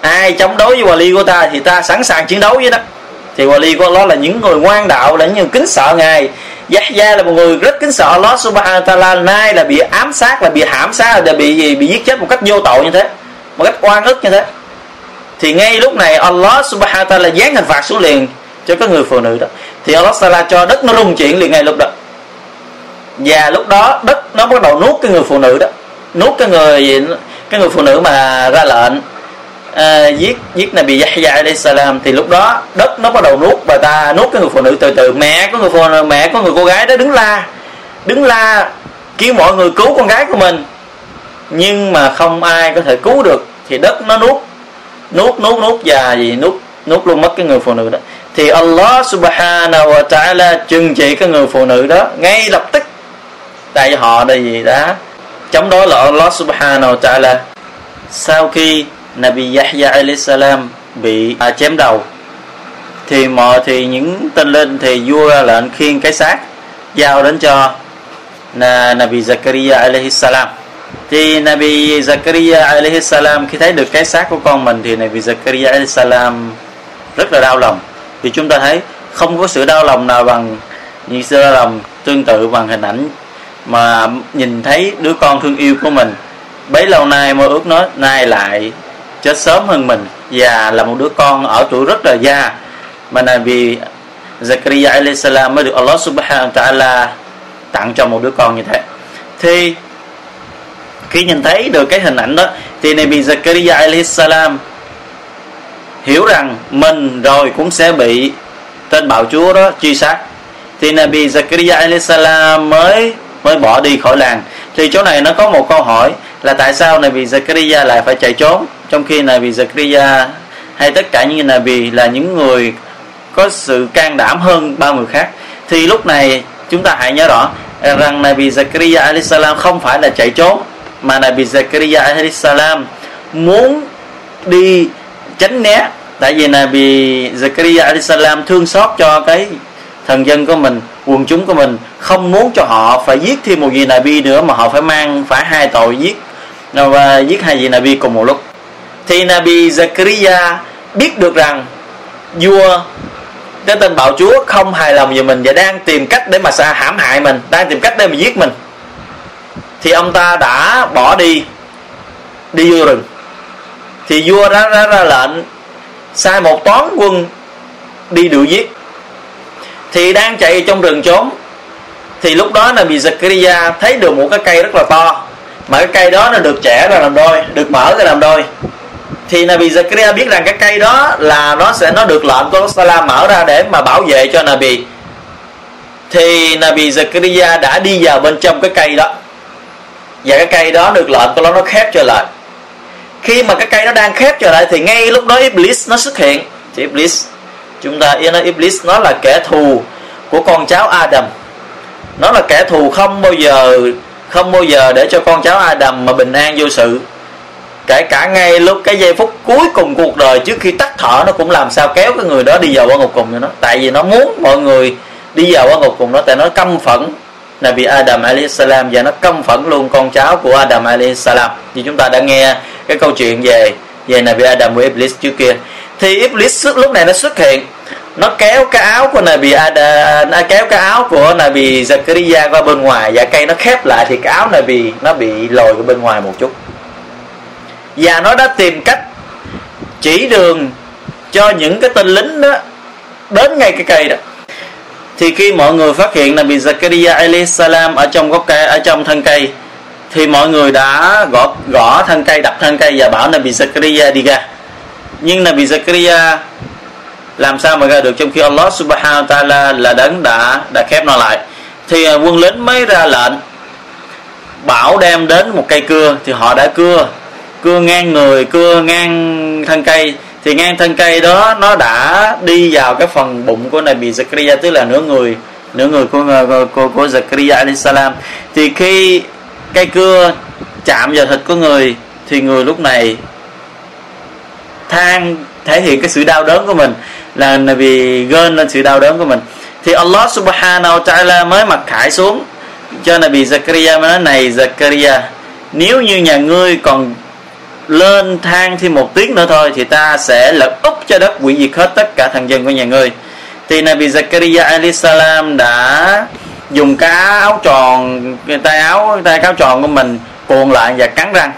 Ai chống đối với wali của ta thì ta sẵn sàng chiến đấu với nó. Thì wali của Allah là những người ngoan đạo, là những người kính sợ Ngài. Yahya là một người rất kính sợ Allah subhanahu wa ta'ala, nay là bị ám sát, là bị hãm sát, là bị giết chết một cách vô tội như thế, một cách oan ức như thế. Thì ngay lúc này Allah subhanahu wa ta'ala giáng hình phạt xuống liền cho các người phụ nữ đó. Thì Allah ta'ala cho đất nó rung chuyển liền ngay lúc đó. Và lúc đó đất nó bắt đầu nuốt cái người phụ nữ đó, nuốt cái người phụ nữ mà ra lệnh giết Nabi Yahya alayhi salam. Thì lúc đó đất nó bắt đầu nuốt bà ta, nuốt cái người phụ nữ từ từ. Mẹ của người cô gái đó đứng la kêu mọi người cứu con gái của mình, nhưng mà không ai có thể cứu được. Thì đất nó nuốt và gì nuốt luôn mất cái người phụ nữ đó. Thì Allah subhanahu wa ta'ala trừng trị cái người phụ nữ đó ngay lập tức, tại họ đây gì đã chống đối lại Allah subhanahu wa ta'ala. Sau khi Nabi Yahya alayhi salam bị chém đầu thì những tên lên thì vua ra lệnh khiêng cái xác giao đến cho Nabi Zakariya alayhi salam. Thì Nabi Zakariya alayhi salam khi thấy được cái xác của con mình thì Nabi Zakariya alayhi salam rất là đau lòng. Thì chúng ta thấy không có sự đau lòng nào bằng những sự đau lòng tương tự bằng hình ảnh mà nhìn thấy đứa con thương yêu của mình bấy lâu nay mơ ước nó nay lại chết sớm hơn mình, và là một đứa con ở tuổi rất là già, mà là vì Zakariya alayhi salam mới được Allah subhanahu wa ta'ala tặng cho một đứa con như thế. Thì khi nhìn thấy được cái hình ảnh đó thì Nabi Zakariya alayhi salam hiểu rằng mình rồi cũng sẽ bị tên bạo chúa đó truy sát, thì Nabi Zakariya alayhi salam mới bỏ đi khỏi làng. Thì chỗ này nó có một câu hỏi là tại sao Nabi Zakariya lại phải chạy trốn, trong khi Nabi Zakariya hay tất cả những Nabi là những người có sự can đảm hơn bao người khác. Thì lúc này chúng ta hãy nhớ rõ rằng Nabi Zakariya alayhi salam không phải là chạy trốn, mà Nabi Zakariya alayhi salam muốn đi tránh né, tại vì Nabi Zakariya alayhi salam thương xót cho cái thần dân của mình, quần chúng của mình, không muốn cho họ phải giết thêm một vị Nabi nữa mà họ phải mang phải hai tội giết và giết hai vị Nabi cùng một lúc. Thì Nabi Zakariya biết được rằng vua cái tên bạo chúa không hài lòng về mình và đang tìm cách để mà hãm hại mình, đang tìm cách để mà giết mình, thì ông ta đã bỏ đi vô rừng. Thì vua đã ra lệnh sai một toán quân đi đuổi giết. Thì đang chạy trong rừng trốn, thì lúc đó Nabi Zakariya thấy được một cái cây rất là to, mà cái cây đó nó được chẻ ra làm đôi, được mở ra làm đôi. Thì Nabi Zakariya biết rằng cái cây đó là nó được lệnh của Salam mở ra để mà bảo vệ cho Nabi. Thì Nabi Zakariya đã đi vào bên trong cái cây đó, và cái cây đó được lệnh của nó khép trở lại. Khi mà cái cây nó đang khép trở lại thì ngay lúc đó Iblis nó xuất hiện. Thì Iblis nó là kẻ thù của con cháu Adam. Nó là kẻ thù không bao giờ để cho con cháu Adam mà bình an vô sự. Kể cả ngay lúc cái giây phút cuối cùng cuộc đời trước khi tắt thở, nó cũng làm sao kéo cái người đó đi vào qua ngục cùng cho nó. Tại vì nó muốn mọi người đi vào qua ngục cùng nó, tại nó căm phẫn Nabi Adam alayhi salam và nó căm phẫn luôn con cháu của Adam alayhi salam. Thì chúng ta đã nghe cái câu chuyện về Nabi Adam và Iblis trước kia. Thì Iblis lúc này nó xuất hiện, nó kéo cái áo của Nabi Zakariya qua bên ngoài, và cây nó khép lại thì cái áo Nabi nó bị lồi qua bên ngoài một chút. Và nó đã tìm cách chỉ đường cho những cái tên lính đó đến ngay cái cây đó. Thì khi mọi người phát hiện Nabi Zakariya alayhi salam ở trong gốc cây, ở trong thân cây, thì mọi người đã gõ thân cây, đập thân cây và bảo Nabi Zakariya đi ra. Nhưng Nabi Zakariya làm sao mà ra được, trong khi Allah subhanahu wa ta'ala là đấng đã khép nó lại. Thì quân lính mới ra lệnh bảo đem đến một cây cưa. Thì họ đã cưa ngang người, cưa ngang thân cây. Thì ngang thân cây đó nó đã đi vào cái phần bụng của Nabi Zakariya, tức là nửa người của Zakariya alayhi salam. Thì khi cây cưa chạm vào thịt của người thì người lúc này than, thể hiện cái sự đau đớn của mình, là Nabi gơn lên sự đau đớn của mình. Thì Allah subhanahu wa ta'ala mới mặc khải xuống cho Nabi Zakariya, mới nói: này Zakariya, nếu như nhà ngươi còn lên than thêm một tiếng nữa thôi thì ta sẽ lật úp cho đất, hủy diệt hết tất cả thần dân của nhà ngươi. Thì Nabi Zakariya alayhi salam đã dùng cái áo tròn, tay áo tròn của mình cuộn lại và cắn răng.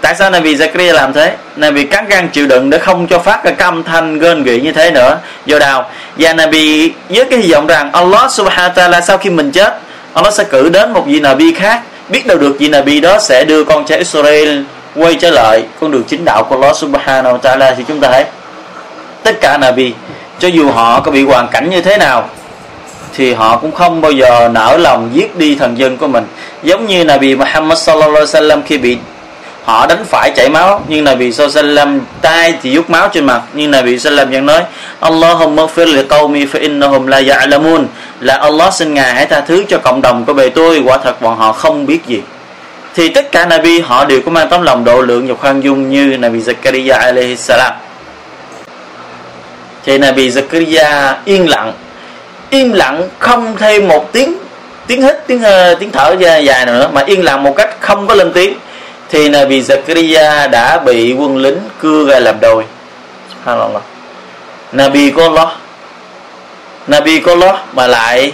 Tại sao Nabi Zakariya làm thế? Nabi cắn răng chịu đựng để không cho phát cái âm thanh gơn ghị như thế nữa vô đầu. Và Nabi với cái hy vọng rằng Allah subhanahu wa ta'ala sau khi mình chết, Allah sẽ cử đến một vị Nabi khác, biết đâu được vị Nabi đó sẽ đưa con trẻ Israel quay trở lại con đường chính đạo của Allah subhanahu wa ta'ala. Thì chúng ta thấy tất cả Nabi, cho dù họ có bị hoàn cảnh như thế nào thì họ cũng không bao giờ nỡ lòng giết đi thần dân của mình. Giống như Nabi Muhammad sallallahu alaihi wasallam khi bị họ đánh phải chảy máu, nhưng Nabi sallallahu alaihi wasallam tay thì dút máu trên mặt, nhưng Nabi sallallahu alaihi wasallam vẫn nói: Allahumma ighfir li qaumi fa innahum la ya'lamun. Là Allah xin ngài hãy tha thứ cho cộng đồng của bề tôi, quả thật bọn họ không biết gì. Thì tất cả Nabi họ đều có mang tấm lòng độ lượng và khoan dung như Nabi Zakariya alayhi salam. Thì Nabi Zakariya im lặng không thêm một tiếng thở dài nữa, mà yên lặng một cách không có lên tiếng. Thì Nabi Zakariya đã bị quân lính cưa ra làm đôi. Subhanallah. Nabi của Allah mà lại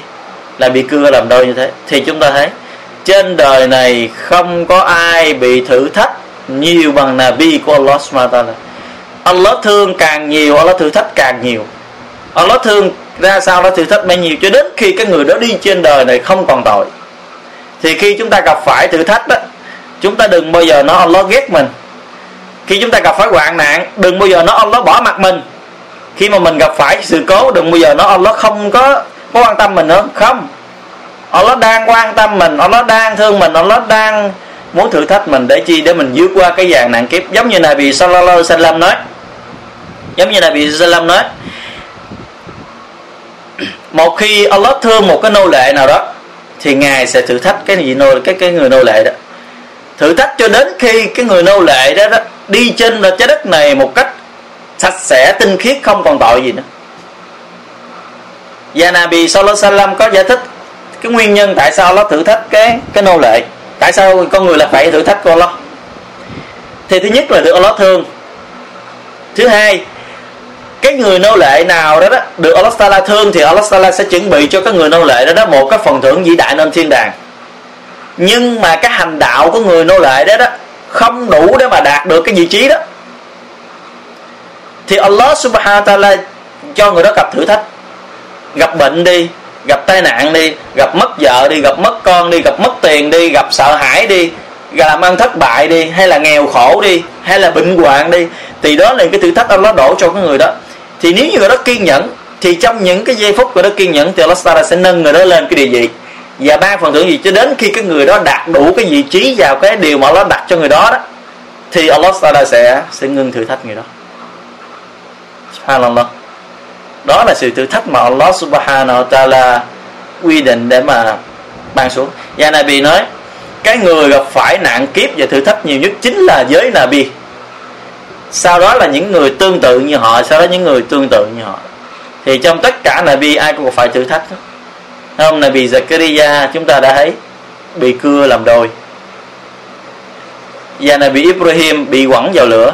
bị cưa ra làm đôi như thế. Thì chúng ta thấy trên đời này không có ai bị thử thách nhiều bằng Nabi của Allah Subhanahu wa Ta'ala. Allah thương càng nhiều, Allah thử thách càng nhiều. Allah thương ra sao, Allah thử thách bấy nhiêu, cho đến khi cái người đó đi trên đời này không còn tội. Thì khi chúng ta gặp phải thử thách đó, chúng ta đừng bao giờ nói Allah ghét mình. Khi chúng ta gặp phải hoạn nạn, đừng bao giờ nói Allah bỏ mặt mình. Khi mà mình gặp phải sự cố, đừng bao giờ nói Allah không có quan tâm mình nữa. Không, Allah đang quan tâm mình, Allah đang thương mình, Allah đang muốn thử thách mình để chi, để mình vượt qua cái dàn nạn kiếp. Giống như Nabi Sallallahu Alaihi Wasallam nói, một khi Allah thương một cái nô lệ nào đó thì Ngài sẽ thử thách cái người nô lệ đó, thử thách cho đến khi cái người nô lệ đó đi trên trái đất này một cách sạch sẽ, tinh khiết, không còn tội gì nữa. Và Nabi Sallallahu Alaihi Wasallam có giải thích cái nguyên nhân tại sao nó thử thách cái nô lệ, tại sao con người là phải thử thách của Allah. Thì thứ nhất là được Allah thương. Thứ hai, cái người nô lệ nào đó được Allah Ta'ala thương thì Allah Ta'ala sẽ chuẩn bị cho cái người nô lệ đó một cái phần thưởng vĩ đại nên thiên đàng. Nhưng mà cái hành đạo của người nô lệ đó không đủ để mà đạt được cái vị trí đó, thì Allah Subhanahu Ta'ala cho người đó gặp thử thách. Gặp bệnh đi, gặp tai nạn đi, gặp mất vợ đi, gặp mất con đi, gặp mất tiền đi, gặp sợ hãi đi, làm ăn thất bại đi, hay là nghèo khổ đi, hay là bệnh hoạn đi, thì đó là cái thử thách Allah đổ cho cái người đó. Thì nếu như người đó kiên nhẫn, thì trong những cái giây phút người đó kiên nhẫn thì Allah Ta'ala sẽ nâng người đó lên cái địa vị và ban phần thưởng gì cho đến khi cái người đó đạt đủ cái vị trí vào cái điều mà Allah đặt cho người đó đó, thì Allah Ta'ala sẽ ngưng thử thách người đó. Subhanallah. Đó là sự thử thách mà Allah Subhanahu wa Ta'ala quy định để mà ban xuống. Và Nabi nói cái người gặp phải nạn kiếp và thử thách nhiều nhất chính là giới Nabi, sau đó là những người tương tự như họ, thì trong tất cả Nabi ai cũng phải thử thách. Hôm Nabi Zakariya chúng ta đã thấy bị cưa làm đôi, và Nabi Ibrahim bị quẳng vào lửa,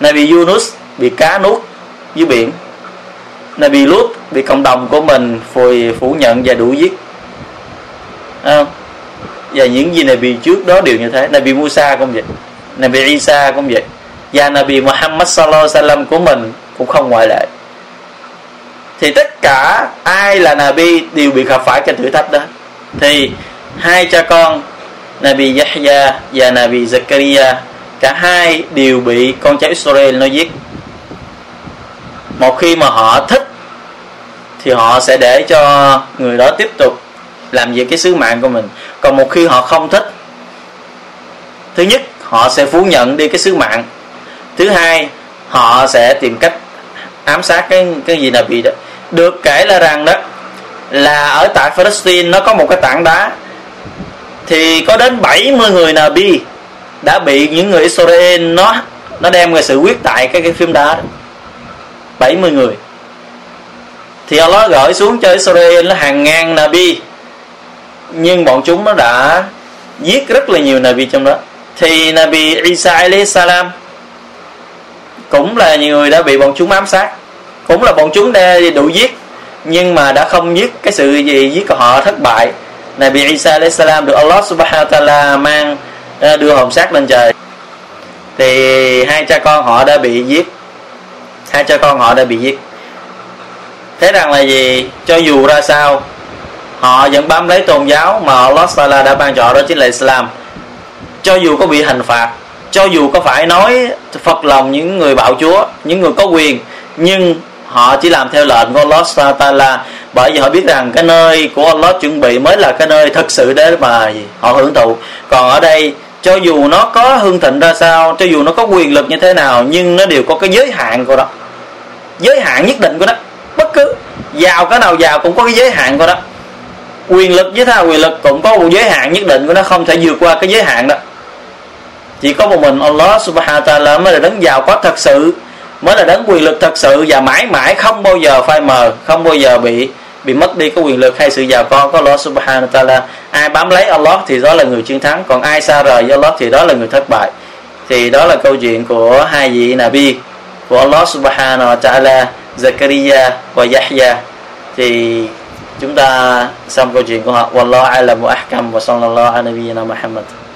Nabi Yunus bị cá nuốt dưới biển, Nabi Lut bị cộng đồng của mình phủ nhận và đuổi giết. Và những gì Nabi trước đó đều như thế. Nabi Musa cũng vậy, Nabi Isa cũng vậy, và Nabi Muhammad Sallallahu Alaihi Wasallam của mình cũng không ngoại lệ. Thì tất cả ai là Nabi đều bị gặp phải cái thử thách đó. Thì hai cha con Nabi Yahya và Nabi Zakariya, cả hai đều bị con cháu Israel nó giết. Một khi mà họ thích thì họ sẽ để cho người đó tiếp tục làm việc cái sứ mạng của mình. Còn một khi họ không thích, thứ nhất, họ sẽ phủ nhận đi cái sứ mạng. Thứ hai, họ sẽ tìm cách ám sát cái gì là bị đó. Được kể là rằng đó là ở tại Palestine nó có một cái tảng đá, thì có đến 70 người Nabi đã bị những người Israel nó đem người sự quyết tại cái phim đá đó. 70 người. Thì Allah gửi xuống cho Israel hàng ngàn Nabi, nhưng bọn chúng nó đã giết rất là nhiều Nabi trong đó. Thì Nabi Isa Alayhi Salam cũng là người đã bị bọn chúng ám sát, cũng là bọn chúng đã đủ giết, nhưng mà đã không giết cái sự gì giết của họ thất bại. Nabi Isa Alayhi Salam được Allah Subhanahu wa Ta'ala mang đưa hồn xác lên trời, thì hai cha con họ đã bị giết. Thế rằng là gì? Cho dù ra sao, họ vẫn bám lấy tôn giáo mà Allah Ta'ala đã ban cho họ, đó chính là Islam. Cho dù có bị hành phạt, cho dù có phải nói phật lòng những người bạo chúa, những người có quyền, nhưng họ chỉ làm theo lệnh của Allah Ta'ala, bởi vì họ biết rằng cái nơi của Allah chuẩn bị mới là cái nơi thật sự để mà họ hưởng thụ. Còn ở đây, cho dù nó có hương thịnh ra sao, cho dù nó có quyền lực như thế nào, nhưng nó đều có cái giới hạn của nó, giới hạn nhất định của nó. Bất cứ giàu cái nào giàu cũng có cái giới hạn của nó, quyền lực với thao quyền lực cũng có một giới hạn nhất định của nó, không thể vượt qua cái giới hạn đó. Chỉ có một mình Allah Subhanahu Ta'ala mới là đấng giàu có thật sự, mới là đấng quyền lực thật sự, và mãi mãi không bao giờ phai mờ, không bao giờ bị mất đi cái quyền lực hay sự giàu có của Allah Subhanahu wa Ta'ala. Ai bám lấy Allah thì đó là người chiến thắng, còn ai xa rời với Allah thì đó là người thất bại. Thì đó là câu chuyện của hai vị Nabi của Allah Subhanahu wa Ta'ala, Zakariya và Yahya. Thì Chúng ta xong câu chuyện của họ. Wallahu a'lam wa ahkam wa sallallahu ala nabiyyina Muhammad.